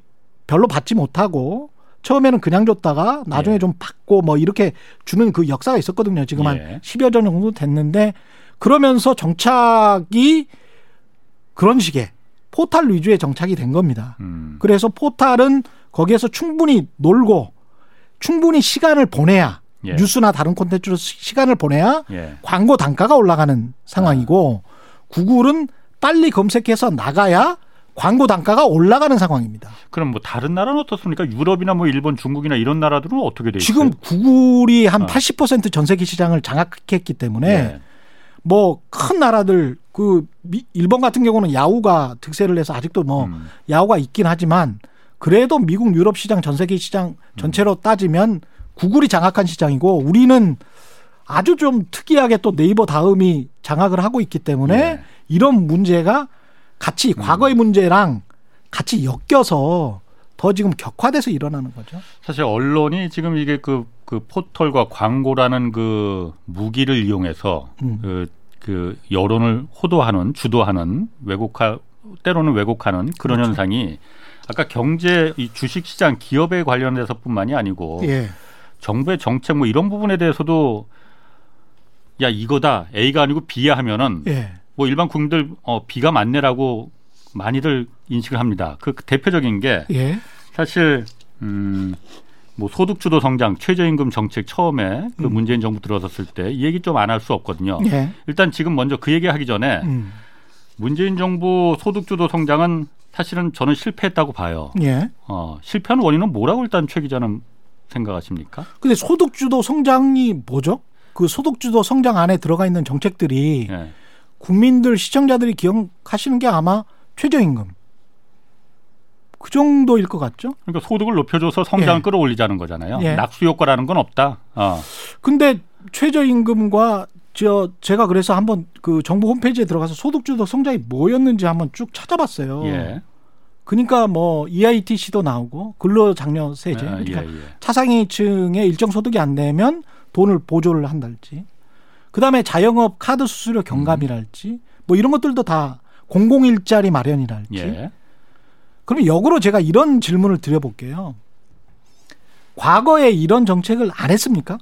별로 받지 못하고 처음에는 그냥 줬다가 나중에 예. 좀 받고 뭐 이렇게 주는 그 역사가 있었거든요. 지금 예. 한 십여 년 정도 됐는데 그러면서 정착이 그런 식의 포탈 위주의 정착이 된 겁니다. 음. 그래서 포탈은 거기에서 충분히 놀고 충분히 시간을 보내야 예. 뉴스나 다른 콘텐츠로 시간을 보내야 예. 광고 단가가 올라가는 상황이고 아. 구글은 빨리 검색해서 나가야 광고 단가가 올라가는 상황입니다. 그럼 뭐 다른 나라는 어떻습니까? 유럽이나 뭐 일본, 중국이나 이런 나라들은 어떻게 돼 있어요? 지금 구글이 한 아. 팔십 퍼센트 전 세계 시장을 장악했기 때문에 예. 뭐 큰 나라들 그 일본 같은 경우는 야후가 득세를 해서 아직도 뭐 음. 야후가 있긴 하지만 그래도 미국, 유럽 시장, 전 세계 시장 전체로 음. 따지면 구글이 장악한 시장이고 우리는 아주 좀 특이하게 또 네이버 다음이 장악을 하고 있기 때문에 예. 이런 문제가 같이 과거의 음. 문제랑 같이 엮여서 더 지금 격화돼서 일어나는 거죠. 사실 언론이 지금 이게 그, 그 포털과 광고라는 그 무기를 이용해서 음. 그, 그 여론을 호도하는, 주도하는, 왜곡하, 때로는 왜곡하는 그런 그렇죠. 현상이 아까 경제, 이 주식시장, 기업에 관련돼서뿐만이 아니고 예. 정부의 정책 뭐 이런 부분에 대해서도 야 이거다 A가 아니고 B야 하면은 예. 뭐 일반 국민들 어, B가 맞네라고 많이들 인식을 합니다. 그 대표적인 게 예. 사실 음, 뭐 소득주도 성장, 최저임금 정책 처음에 그 음. 문재인 정부 들어섰을 때 이 얘기 좀 안 할 수 없거든요. 예. 일단 지금 먼저 그 얘기하기 전에 음. 문재인 정부 소득주도 성장은 사실은 저는 실패했다고 봐요. 예. 어, 실패한 원인은 뭐라고 일단 최 기자는 생각하십니까? 근데 소득주도 성장이 뭐죠? 그 소득주도 성장 안에 들어가 있는 정책들이 예. 국민들, 시청자들이 기억하시는 게 아마 최저임금. 그 정도일 것 같죠? 그러니까 소득을 높여줘서 성장을 예. 끌어올리자는 거잖아요. 예. 낙수 효과라는 건 없다. 어. 근데 최저임금과 저 제가 그래서 한번 그 정부 홈페이지에 들어가서 소득주도 성장이 뭐였는지 한번 쭉 찾아봤어요. 예. 그러니까 뭐 이아이티씨도 나오고 근로장려세제, 아, 그러니까 예, 예. 차상위층의 일정 소득이 안 되면 돈을 보조를 한달지, 그다음에 자영업 카드 수수료 경감이랄지, 음. 뭐 이런 것들도 다 공공 일자리 마련이랄지. 예. 그럼 역으로 제가 이런 질문을 드려볼게요. 과거에 이런 정책을 안 했습니까?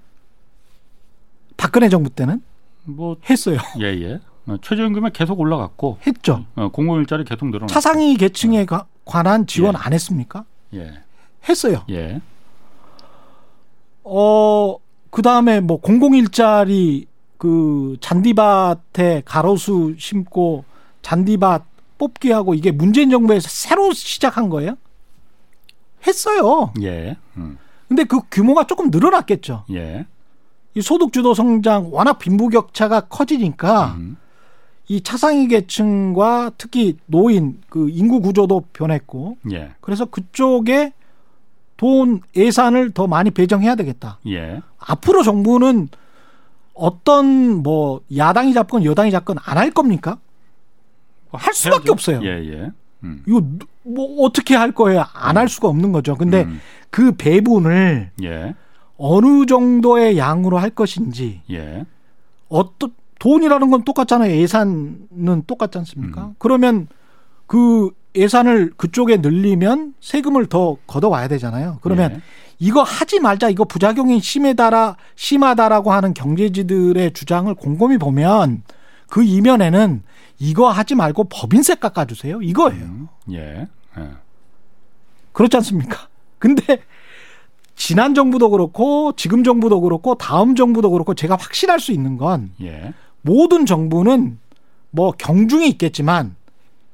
박근혜 정부 때는? 뭐 했어요. 예예. 예. 최저임금이 계속 올라갔고 했죠. 공공 일자리 계속 늘어났고 차상위 계층에 어. 관한 지원 예. 안 했습니까? 예. 했어요. 예. 어 그다음에 뭐 공공 일자리 그 잔디밭에 가로수 심고 잔디밭 뽑기 하고 이게 문재인 정부에서 새로 시작한 거예요? 했어요. 예. 음. 근데 그 규모가 조금 늘어났겠죠. 예. 이 소득주도 성장 워낙 빈부격차가 커지니까 음. 이 차상위 계층과 특히 노인 그 인구 구조도 변했고 예. 그래서 그쪽에 돈 예산을 더 많이 배정해야 되겠다. 예. 앞으로 정부는 어떤 뭐 야당이 잡건 여당이 잡건 안 할 겁니까? 할 수밖에 해야죠. 없어요. 예, 예. 음. 이거 뭐 어떻게 할 거예요? 안 할 수가 없는 거죠. 근데 음. 그 배분을 예. 어느 정도의 양으로 할 것인지, 예. 어떤 돈이라는 건 똑같잖아요. 예산은 똑같지 않습니까? 음. 그러면 그 예산을 그쪽에 늘리면 세금을 더 걷어와야 되잖아요. 그러면 예. 이거 하지 말자, 이거 부작용이 심해다라, 심하다라고 하는 경제지들의 주장을 곰곰이 보면 그 이면에는 이거 하지 말고 법인세 깎아주세요. 이거예요. 음. 예. 예. 그렇지 않습니까? 근데 지난 정부도 그렇고 지금 정부도 그렇고 다음 정부도 그렇고 제가 확신할 수 있는 건 예. 모든 정부는 뭐 경중이 있겠지만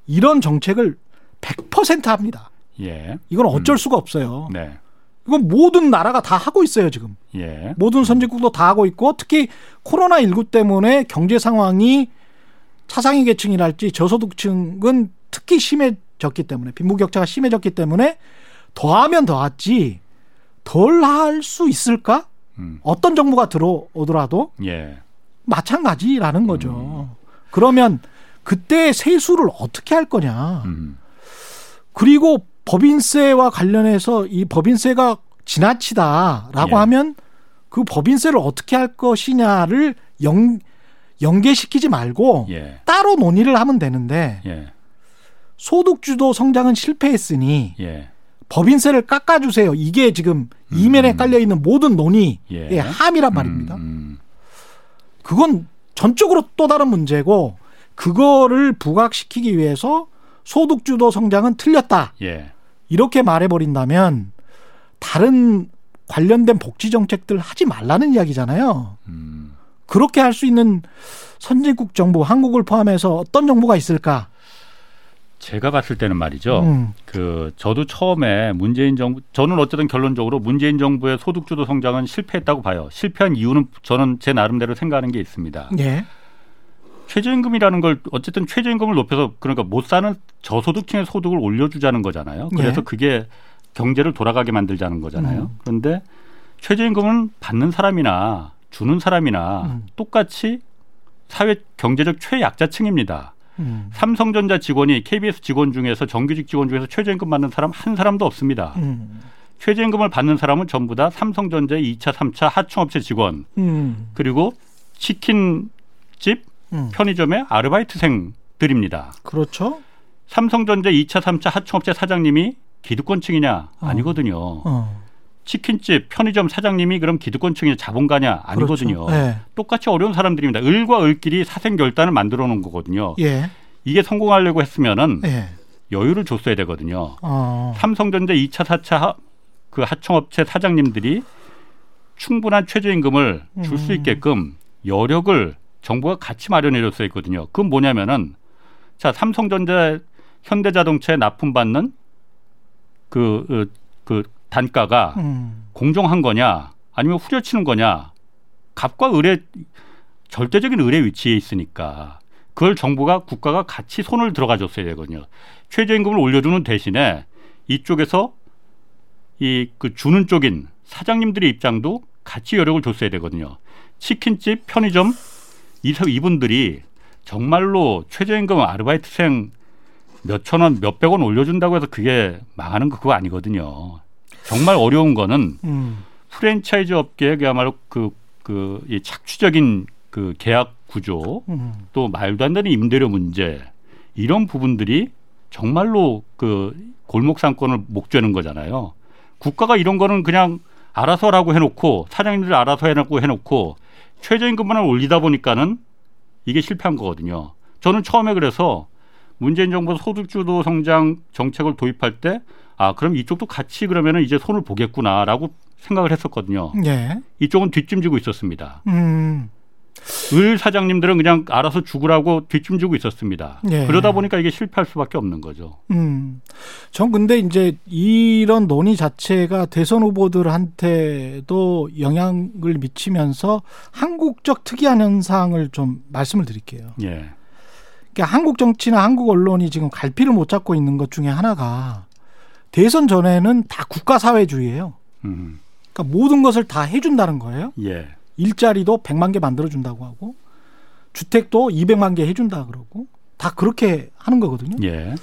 이런 정책을 백 퍼센트 합니다. 예. 이건 어쩔 음. 수가 없어요. 네. 이건 모든 나라가 다 하고 있어요, 지금. 예. 모든 선진국도 다 하고 있고 특히 코로나십구 때문에 경제 상황이 차상위 계층이랄지 저소득층은 특히 심해졌기 때문에 빈부격차가 심해졌기 때문에 더하면 더하지 덜 할 수 있을까? 음. 어떤 정부가 들어오더라도 예. 마찬가지라는 거죠. 음. 그러면 그때 세수를 어떻게 할 거냐. 음. 그리고 법인세와 관련해서 이 법인세가 지나치다라고 예. 하면 그 법인세를 어떻게 할 것이냐를 연, 연계시키지 말고 예. 따로 논의를 하면 되는데 예. 소득주도 성장은 실패했으니 예. 법인세를 깎아주세요. 이게 지금 음. 이면에 깔려있는 모든 논의의 예. 함이란 말입니다. 음. 그건 전적으로 또 다른 문제고 그거를 부각시키기 위해서 소득주도 성장은 틀렸다. 예. 이렇게 말해버린다면 다른 관련된 복지 정책들 하지 말라는 이야기잖아요. 음. 그렇게 할 수 있는 선진국 정부, 한국을 포함해서 어떤 정부가 있을까? 제가 봤을 때는 말이죠. 음. 그 저도 처음에 문재인 정부, 저는 어쨌든 결론적으로 문재인 정부의 소득주도 성장은 실패했다고 봐요. 실패한 이유는 저는 제 나름대로 생각하는 게 있습니다. 예. 최저임금이라는 걸 어쨌든 최저임금을 높여서 그러니까 못 사는 저소득층의 소득을 올려주자는 거잖아요. 그래서 예. 그게 경제를 돌아가게 만들자는 거잖아요. 음. 그런데 최저임금은 받는 사람이나 주는 사람이나 음. 똑같이 사회 경제적 최약자층입니다. 음. 삼성전자 직원이 케이비에스 직원 중에서 정규직 직원 중에서 최저임금 받는 사람 한 사람도 없습니다. 음. 최저임금을 받는 사람은 전부 다 삼성전자의 이 차, 삼 차 하청업체 직원 음. 그리고 치킨집 음. 편의점의 아르바이트생들입니다. 그렇죠. 삼성전자 이 차, 삼 차 하청업체 사장님이 기득권층이냐? 어. 아니거든요. 어. 치킨집, 편의점 사장님이 그럼 기득권층이냐 자본가냐? 아니거든요. 그렇죠. 네. 똑같이 어려운 사람들입니다. 을과 을끼리 사생결단을 만들어 놓은 거거든요. 예. 이게 성공하려고 했으면은 예. 여유를 줬어야 되거든요. 어. 삼성전자 이 차, 사 차 하, 그 하청업체 사장님들이 충분한 최저임금을 줄 수 있게끔 여력을 정부가 같이 마련해줬어야 했거든요. 그건 뭐냐면은 자 삼성전자 현대자동차에 납품받는 그, 그, 그 단가가 음. 공정한 거냐 아니면 후려치는 거냐 갑과 을의 절대적인 을의 위치에 있으니까 그걸 정부가 국가가 같이 손을 들어가줬어야 되거든요. 최저임금을 올려주는 대신에 이쪽에서 이 그 주는 쪽인 사장님들의 입장도 같이 여력을 줬어야 되거든요. 치킨집, 편의점 이분들이 정말로 최저임금 아르바이트생 몇천 원, 몇백 원 올려준다고 해서 그게 망하는 거 그거 아니거든요. 정말 어려운 거는 음. 프랜차이즈 업계의 그야말로 그, 그 이 착취적인 그 계약 구조 음. 또 말도 안 되는 임대료 문제 이런 부분들이 정말로 그 골목 상권을 목죄는 거잖아요. 국가가 이런 거는 그냥 알아서라고 해놓고 사장님들 알아서 해놓고 해놓고 최저임금만을 올리다 보니까는 이게 실패한 거거든요. 저는 처음에 그래서 문재인 정부 소득주도 성장 정책을 도입할 때 아 그럼 이쪽도 같이 그러면은 이제 손을 보겠구나라고 생각을 했었거든요. 예. 이쪽은 뒷짐지고 있었습니다. 음. 을 사장님들은 그냥 알아서 죽으라고 뒷짐지고 있었습니다. 예. 그러다 보니까 이게 실패할 수밖에 없는 거죠. 음. 전 근데 이제 이런 논의 자체가 대선 후보들한테도 영향을 미치면서 한국적 특이한 현상을 좀 말씀을 드릴게요. 예. 그러니까 한국 정치나 한국 언론이 지금 갈피를 못 잡고 있는 것 중에 하나가 대선 전에는 다 국가사회주의예요. 음. 그러니까 모든 것을 다 해준다는 거예요. 예. 일자리도 백만 개 만들어준다고 하고 주택도 이백만 개 해준다 그러고 다 그렇게 하는 거거든요. 예.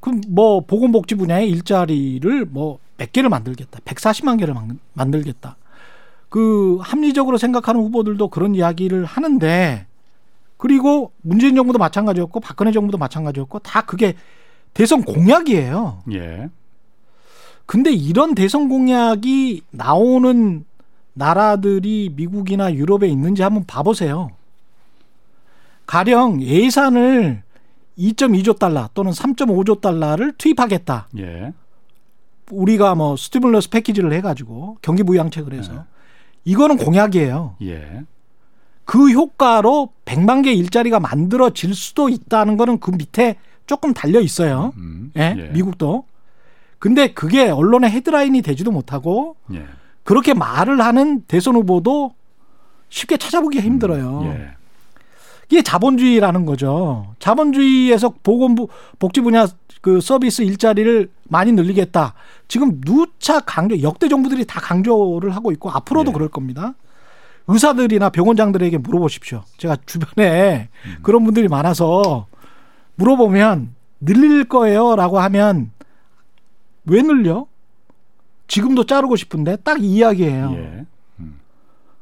그럼 뭐 보건복지 분야의 일자리를 뭐 몇 개를 만들겠다. 백사십만 개를 만들겠다. 그 합리적으로 생각하는 후보들도 그런 이야기를 하는데 그리고 문재인 정부도 마찬가지였고 박근혜 정부도 마찬가지였고 다 그게 대선 공약이에요. 예. 근데 이런 대선 공약이 나오는 나라들이 미국이나 유럽에 있는지 한번 봐보세요. 가령 예산을 이점이조 달러 또는 삼점오조 달러를 투입하겠다. 예. 우리가 뭐 스티뮬러스 패키지를 해가지고 경기 부양책을 해서 네. 이거는 공약이에요. 예. 그 효과로 백만 개 일자리가 만들어질 수도 있다는 거는 그 밑에 조금 달려 있어요. 음, 예, 예. 미국도. 근데 그게 언론의 헤드라인이 되지도 못하고 예. 그렇게 말을 하는 대선 후보도 쉽게 찾아보기가 힘들어요. 음, 예. 이게 자본주의라는 거죠. 자본주의에서 보건부, 복지 분야 그 서비스 일자리를 많이 늘리겠다. 지금 누차 강조, 역대 정부들이 다 강조를 하고 있고 앞으로도 예. 그럴 겁니다. 의사들이나 병원장들에게 물어보십시오. 제가 주변에 음. 그런 분들이 많아서 물어보면 늘릴 거예요 라고 하면 왜 늘려? 지금도 자르고 싶은데 딱 이 이야기예요. 예. 음.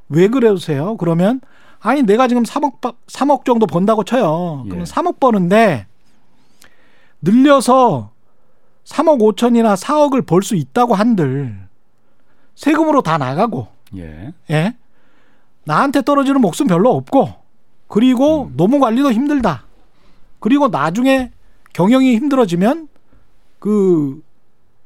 왜 그러세요? 그러면 아니 내가 지금 삼억, 삼억 정도 번다고 쳐요. 그럼 예. 삼억 버는데 늘려서 삼억 오천이나 사억을 벌 수 있다고 한들 세금으로 다 나가고 예. 예? 나한테 떨어지는 목숨 별로 없고 그리고 음. 노무 관리도 힘들다. 그리고 나중에 경영이 힘들어지면 그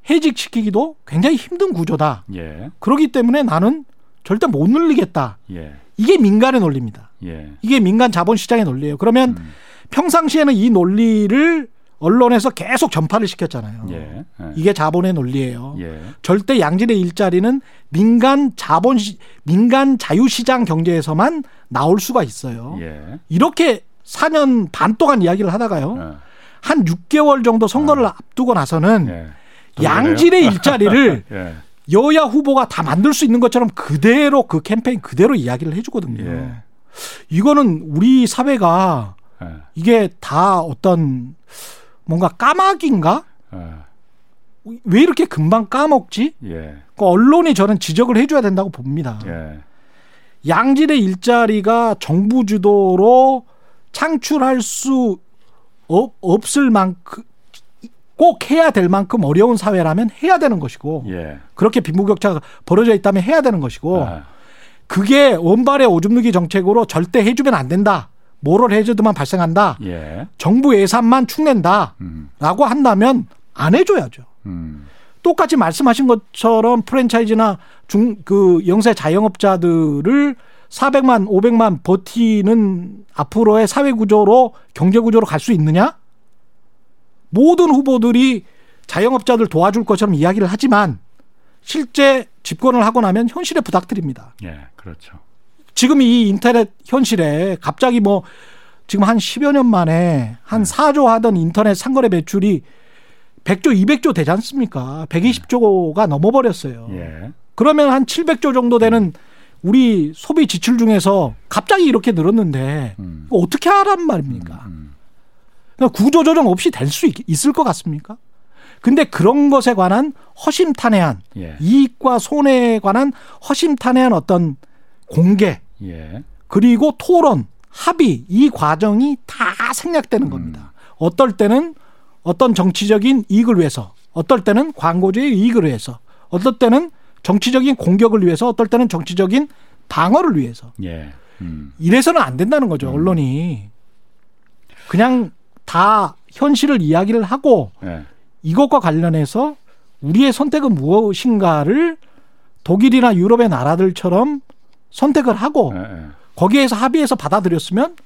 해직시키기도 굉장히 힘든 구조다. 예. 그렇기 때문에 나는 절대 못 늘리겠다. 예. 이게 민간의 논리입니다. 예. 이게 민간 자본시장의 논리예요. 그러면 음. 평상시에는 이 논리를 언론에서 계속 전파를 시켰잖아요. 예. 예. 이게 자본의 논리예요. 예. 절대 양질의 일자리는 민간 자본, 민간 자유시장 경제에서만 나올 수가 있어요. 예. 이렇게 사 년 반 동안 이야기를 하다가요. 예. 한 육 개월 정도 선거를 예. 앞두고 나서는 예. 양질의 일자리를 예. 여야 후보가 다 만들 수 있는 것처럼 그대로 그 캠페인 그대로 이야기를 해주거든요. 예. 이거는 우리 사회가 예. 이게 다 어떤 뭔가 까마귀인가? 예. 왜 이렇게 금방 까먹지? 예. 그러니까 언론이 저는 지적을 해줘야 된다고 봅니다. 예. 양질의 일자리가 정부 주도로 창출할 수 없, 없을 만큼 꼭 해야 될 만큼 어려운 사회라면 해야 되는 것이고 예. 그렇게 빈부격차가 벌어져 있다면 해야 되는 것이고 아. 그게 원발의 오줌누기 정책으로 절대 해주면 안 된다. 모럴 해저드만 발생한다. 예. 정부 예산만 축낸다. 음. 라고 한다면 안 해줘야죠. 음. 똑같이 말씀하신 것처럼 프랜차이즈나 중, 그 영세 자영업자들을 사백만 오백만 버티는 앞으로의 사회구조로 경제구조로 갈 수 있느냐? 모든 후보들이 자영업자들 도와줄 것처럼 이야기를 하지만 실제 집권을 하고 나면 현실에 부탁드립니다. 예, 그렇죠. 지금 이 인터넷 현실에 갑자기 뭐 지금 한 십여 년 만에 한 네. 사조 하던 인터넷 상거래 매출이 백조, 이백조 되지 않습니까? 백이십조가 네. 넘어버렸어요. 예. 그러면 한 칠백조 정도 되는 우리 소비 지출 중에서 갑자기 이렇게 늘었는데 음. 어떻게 하란 말입니까? 음, 음. 구조조정 없이 될 수 있을 것 같습니까? 근데 그런 것에 관한 허심탄회한 예. 이익과 손해에 관한 허심탄회한 어떤 공개 예. 그리고 토론, 합의 이 과정이 다 생략되는 음. 겁니다. 어떨 때는 어떤 정치적인 이익을 위해서 어떨 때는 광고주의 이익을 위해서 어떨 때는 정치적인 공격을 위해서 어떨 때는 정치적인 방어를 위해서 예. 음. 이래서는 안 된다는 거죠. 언론이 그냥 다 현실을 이야기를 하고 네. 이것과 관련해서 우리의 선택은 무엇인가를 독일이나 유럽의 나라들처럼 선택을 하고 네. 거기에서 합의해서 받아들였으면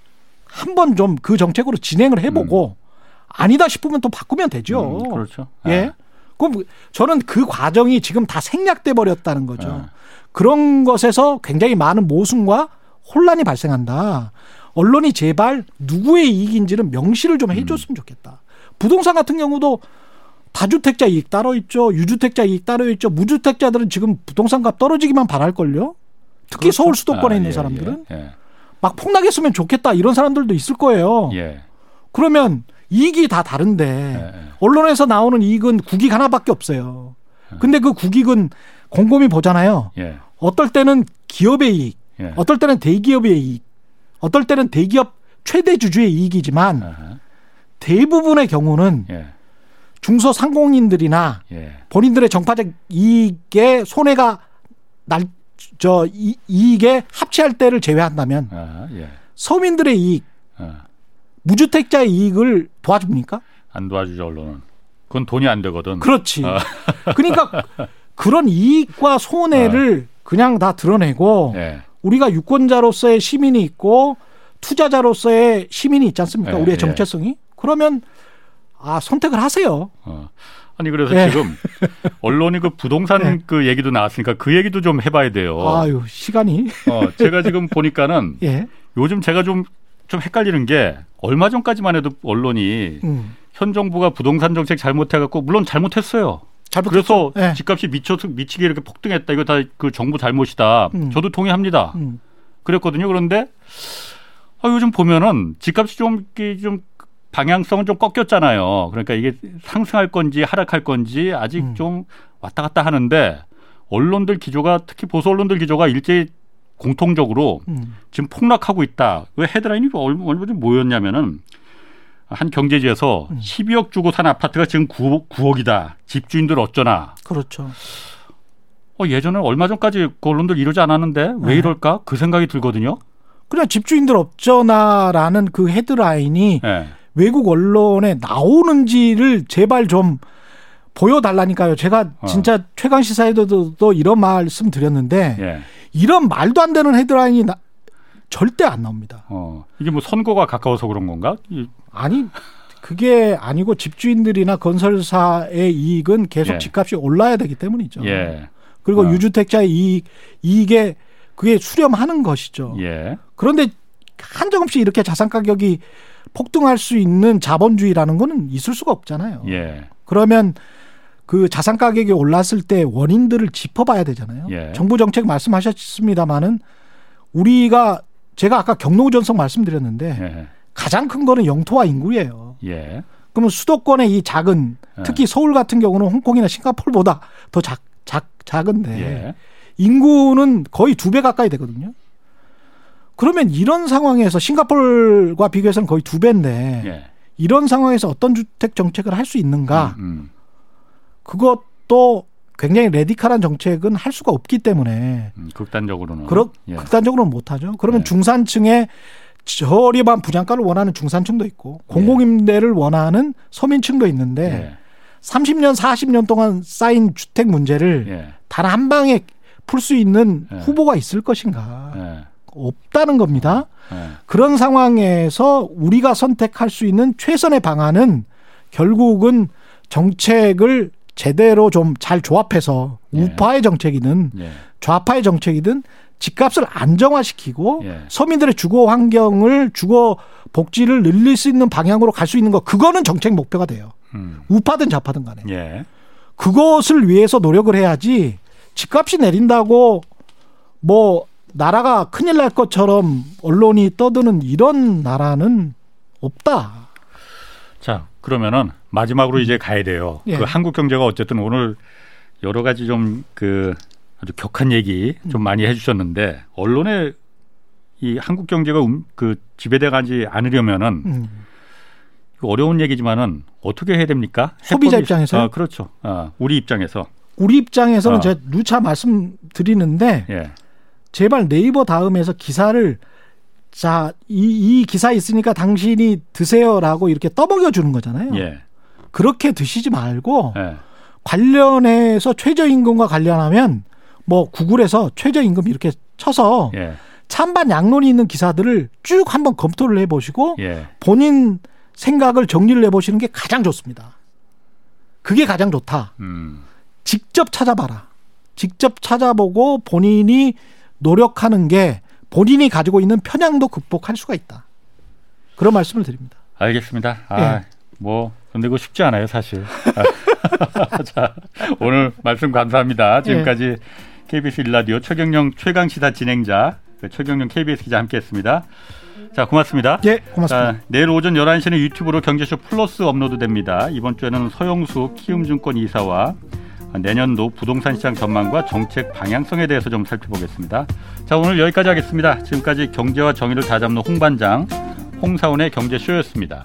한 번 좀 그 정책으로 진행을 해보고 음. 아니다 싶으면 또 바꾸면 되죠. 음, 그렇죠. 아. 예. 그럼 저는 그 과정이 지금 다 생략돼 버렸다는 거죠. 아. 그런 것에서 굉장히 많은 모순과 혼란이 발생한다. 언론이 제발 누구의 이익인지는 명시를 좀 해줬으면 음. 좋겠다. 부동산 같은 경우도 다주택자 이익 따로 있죠. 유주택자 이익 따로 있죠. 무주택자들은 지금 부동산 값 떨어지기만 바랄걸요. 특히 그렇죠. 서울 수도권에 아, 있는 예, 사람들은. 예, 예. 막 폭락했으면 좋겠다 이런 사람들도 있을 거예요. 예. 그러면 이익이 다 다른데 예, 예. 언론에서 나오는 이익은 국익 하나밖에 없어요. 예. 근데 그 국익은 곰곰이 보잖아요. 예. 어떨 때는 기업의 이익, 예. 어떨 때는 대기업의 이익. 어떨 때는 대기업 최대 주주의 이익이지만 아하. 대부분의 경우는 예. 중소상공인들이나 예. 본인들의 정파적 이익의 손해가 날, 저 이, 이익에 합치할 때를 제외한다면 아하, 예. 서민들의 이익, 아. 무주택자의 이익을 도와줍니까? 안 도와주죠, 언론은. 그건 돈이 안 되거든. 그렇지. 어. 그러니까 그런 이익과 손해를 어. 그냥 다 드러내고 네. 우리가 유권자로서의 시민이 있고 투자자로서의 시민이 있지 않습니까? 네. 우리의 정체성이. 네. 그러면 아 선택을 하세요. 어. 아니 그래서 네. 지금 언론이 그 부동산 네. 그 얘기도 나왔으니까 그 얘기도 좀 해봐야 돼요. 아유 시간이. 어 제가 지금 보니까는 예. 요즘 제가 좀 좀 헷갈리는 게 얼마 전까지만 해도 언론이 음. 현 정부가 부동산 정책 잘못해갖고 물론 잘못했어요. 잘못했죠. 그래서 네. 집값이 미쳐 미치게 이렇게 폭등했다. 이거 다 그 정부 잘못이다. 음. 저도 동의합니다. 음. 그랬거든요. 그런데 아, 요즘 보면은 집값이 좀 좀 방향성은 좀 꺾였잖아요. 그러니까 이게 상승할 건지 하락할 건지 아직 음. 좀 왔다 갔다 하는데 언론들 기조가 특히 보수 언론들 기조가 일제히 공통적으로 음. 지금 폭락하고 있다. 왜 헤드라인이 얼마 전에 뭐였냐면은 한 경제지에서 음. 십이억 주고 산 아파트가 지금 구억이다. 집주인들 어쩌나. 그렇죠. 어, 예전에 얼마 전까지 그 언론들 이러지 않았는데 왜 네. 이럴까? 그 생각이 들거든요. 그냥 집주인들 어쩌나라는 그 헤드라인이 네. 외국 언론에 나오는지를 제발 좀 보여달라니까요. 제가 진짜 어. 최강시사에도 이런 말씀 드렸는데 예. 이런 말도 안 되는 헤드라인이 나, 절대 안 나옵니다. 어. 이게 뭐 선거가 가까워서 그런 건가? 아니 그게 아니고 집주인들이나 건설사의 이익은 계속 예. 집값이 올라야 되기 때문이죠. 예. 그리고 어. 유주택자의 이익, 이익에 그게 수렴하는 것이죠. 예. 그런데 한정없이 이렇게 자산가격이 폭등할 수 있는 자본주의라는 거는 있을 수가 없잖아요. 예. 그러면 그 자산 가격이 올랐을 때 원인들을 짚어봐야 되잖아요. 예. 정부 정책 말씀하셨습니다마는 우리가 제가 아까 경로우전성 말씀드렸는데 예. 가장 큰 거는 영토와 인구예요. 예. 그러면 수도권의 이 작은 특히 서울 같은 경우는 홍콩이나 싱가포르보다 더 작, 작, 작은데 예. 인구는 거의 두 배 가까이 되거든요. 그러면 이런 상황에서 싱가포르와 비교해서는 거의 두 배인데 예. 이런 상황에서 어떤 주택 정책을 할 수 있는가? 음, 음. 그것도 굉장히 레디컬한 정책은 할 수가 없기 때문에 음, 극단적으로는 그러, 예. 극단적으로는 못하죠. 그러면 예. 중산층에 저렴한 분양가를 원하는 중산층도 있고 공공임대를 예. 원하는 서민층도 있는데 예. 삼십 년, 사십 년 동안 쌓인 주택 문제를 예. 단 한 방에 풀 수 있는 예. 후보가 있을 것인가? 예. 없다는 겁니다. 네. 그런 상황에서 우리가 선택할 수 있는 최선의 방안은 결국은 정책을 제대로 좀 잘 조합해서 네. 우파의 정책이든 네. 좌파의 정책이든 집값을 안정화시키고 네. 서민들의 주거 환경을 주거 복지를 늘릴 수 있는 방향으로 갈 수 있는 거 그거는 정책 목표가 돼요. 음. 우파든 좌파든 간에. 네. 그것을 위해서 노력을 해야지 집값이 내린다고 뭐 나라가 큰일 날 것처럼 언론이 떠드는 이런 나라는 없다. 자, 그러면은 마지막으로 이제 가야 돼요. 예. 그 한국 경제가 어쨌든 오늘 여러 가지 좀 그 아주 격한 얘기 좀 많이 해주셨는데 언론에 이 한국 경제가 음, 그 지배돼가지 않으려면은 음. 어려운 얘기지만은 어떻게 해야 됩니까? 소비자 입장에서? 아, 그렇죠. 아, 우리 입장에서. 우리 입장에서는 아. 제가 누차 말씀드리는데. 예. 제발 네이버 다음에서 기사를 자, 이, 이 기사 있으니까 당신이 드세요라고 이렇게 떠먹여주는 거잖아요. 예. 그렇게 드시지 말고 예. 관련해서 최저임금과 관련하면 뭐 구글에서 최저임금 이렇게 쳐서 예. 찬반 양론이 있는 기사들을 쭉 한번 검토를 해보시고 예. 본인 생각을 정리를 해보시는 게 가장 좋습니다. 그게 가장 좋다. 음. 직접 찾아봐라. 직접 찾아보고 본인이 노력하는 게 본인이 가지고 있는 편향도 극복할 수가 있다. 그런 말씀을 드립니다. 알겠습니다. 아, 예. 뭐 근데 이거 쉽지 않아요, 사실. 자, 오늘 말씀 감사합니다. 지금까지 예. 케이비에스 일 라디오 최경영 최강시사 진행자 최경영 케이비에스 기자 함께했습니다. 자, 고맙습니다. 예, 고맙습니다. 자, 내일 오전 열한 시는 유튜브로 경제쇼 플러스 업로드됩니다. 이번 주에는 서영수 키움증권 이사와 내년도 부동산 시장 전망과 정책 방향성에 대해서 좀 살펴보겠습니다. 자, 오늘 여기까지 하겠습니다. 지금까지 경제와 정의를 다잡는 홍반장, 홍사훈의 경제쇼였습니다.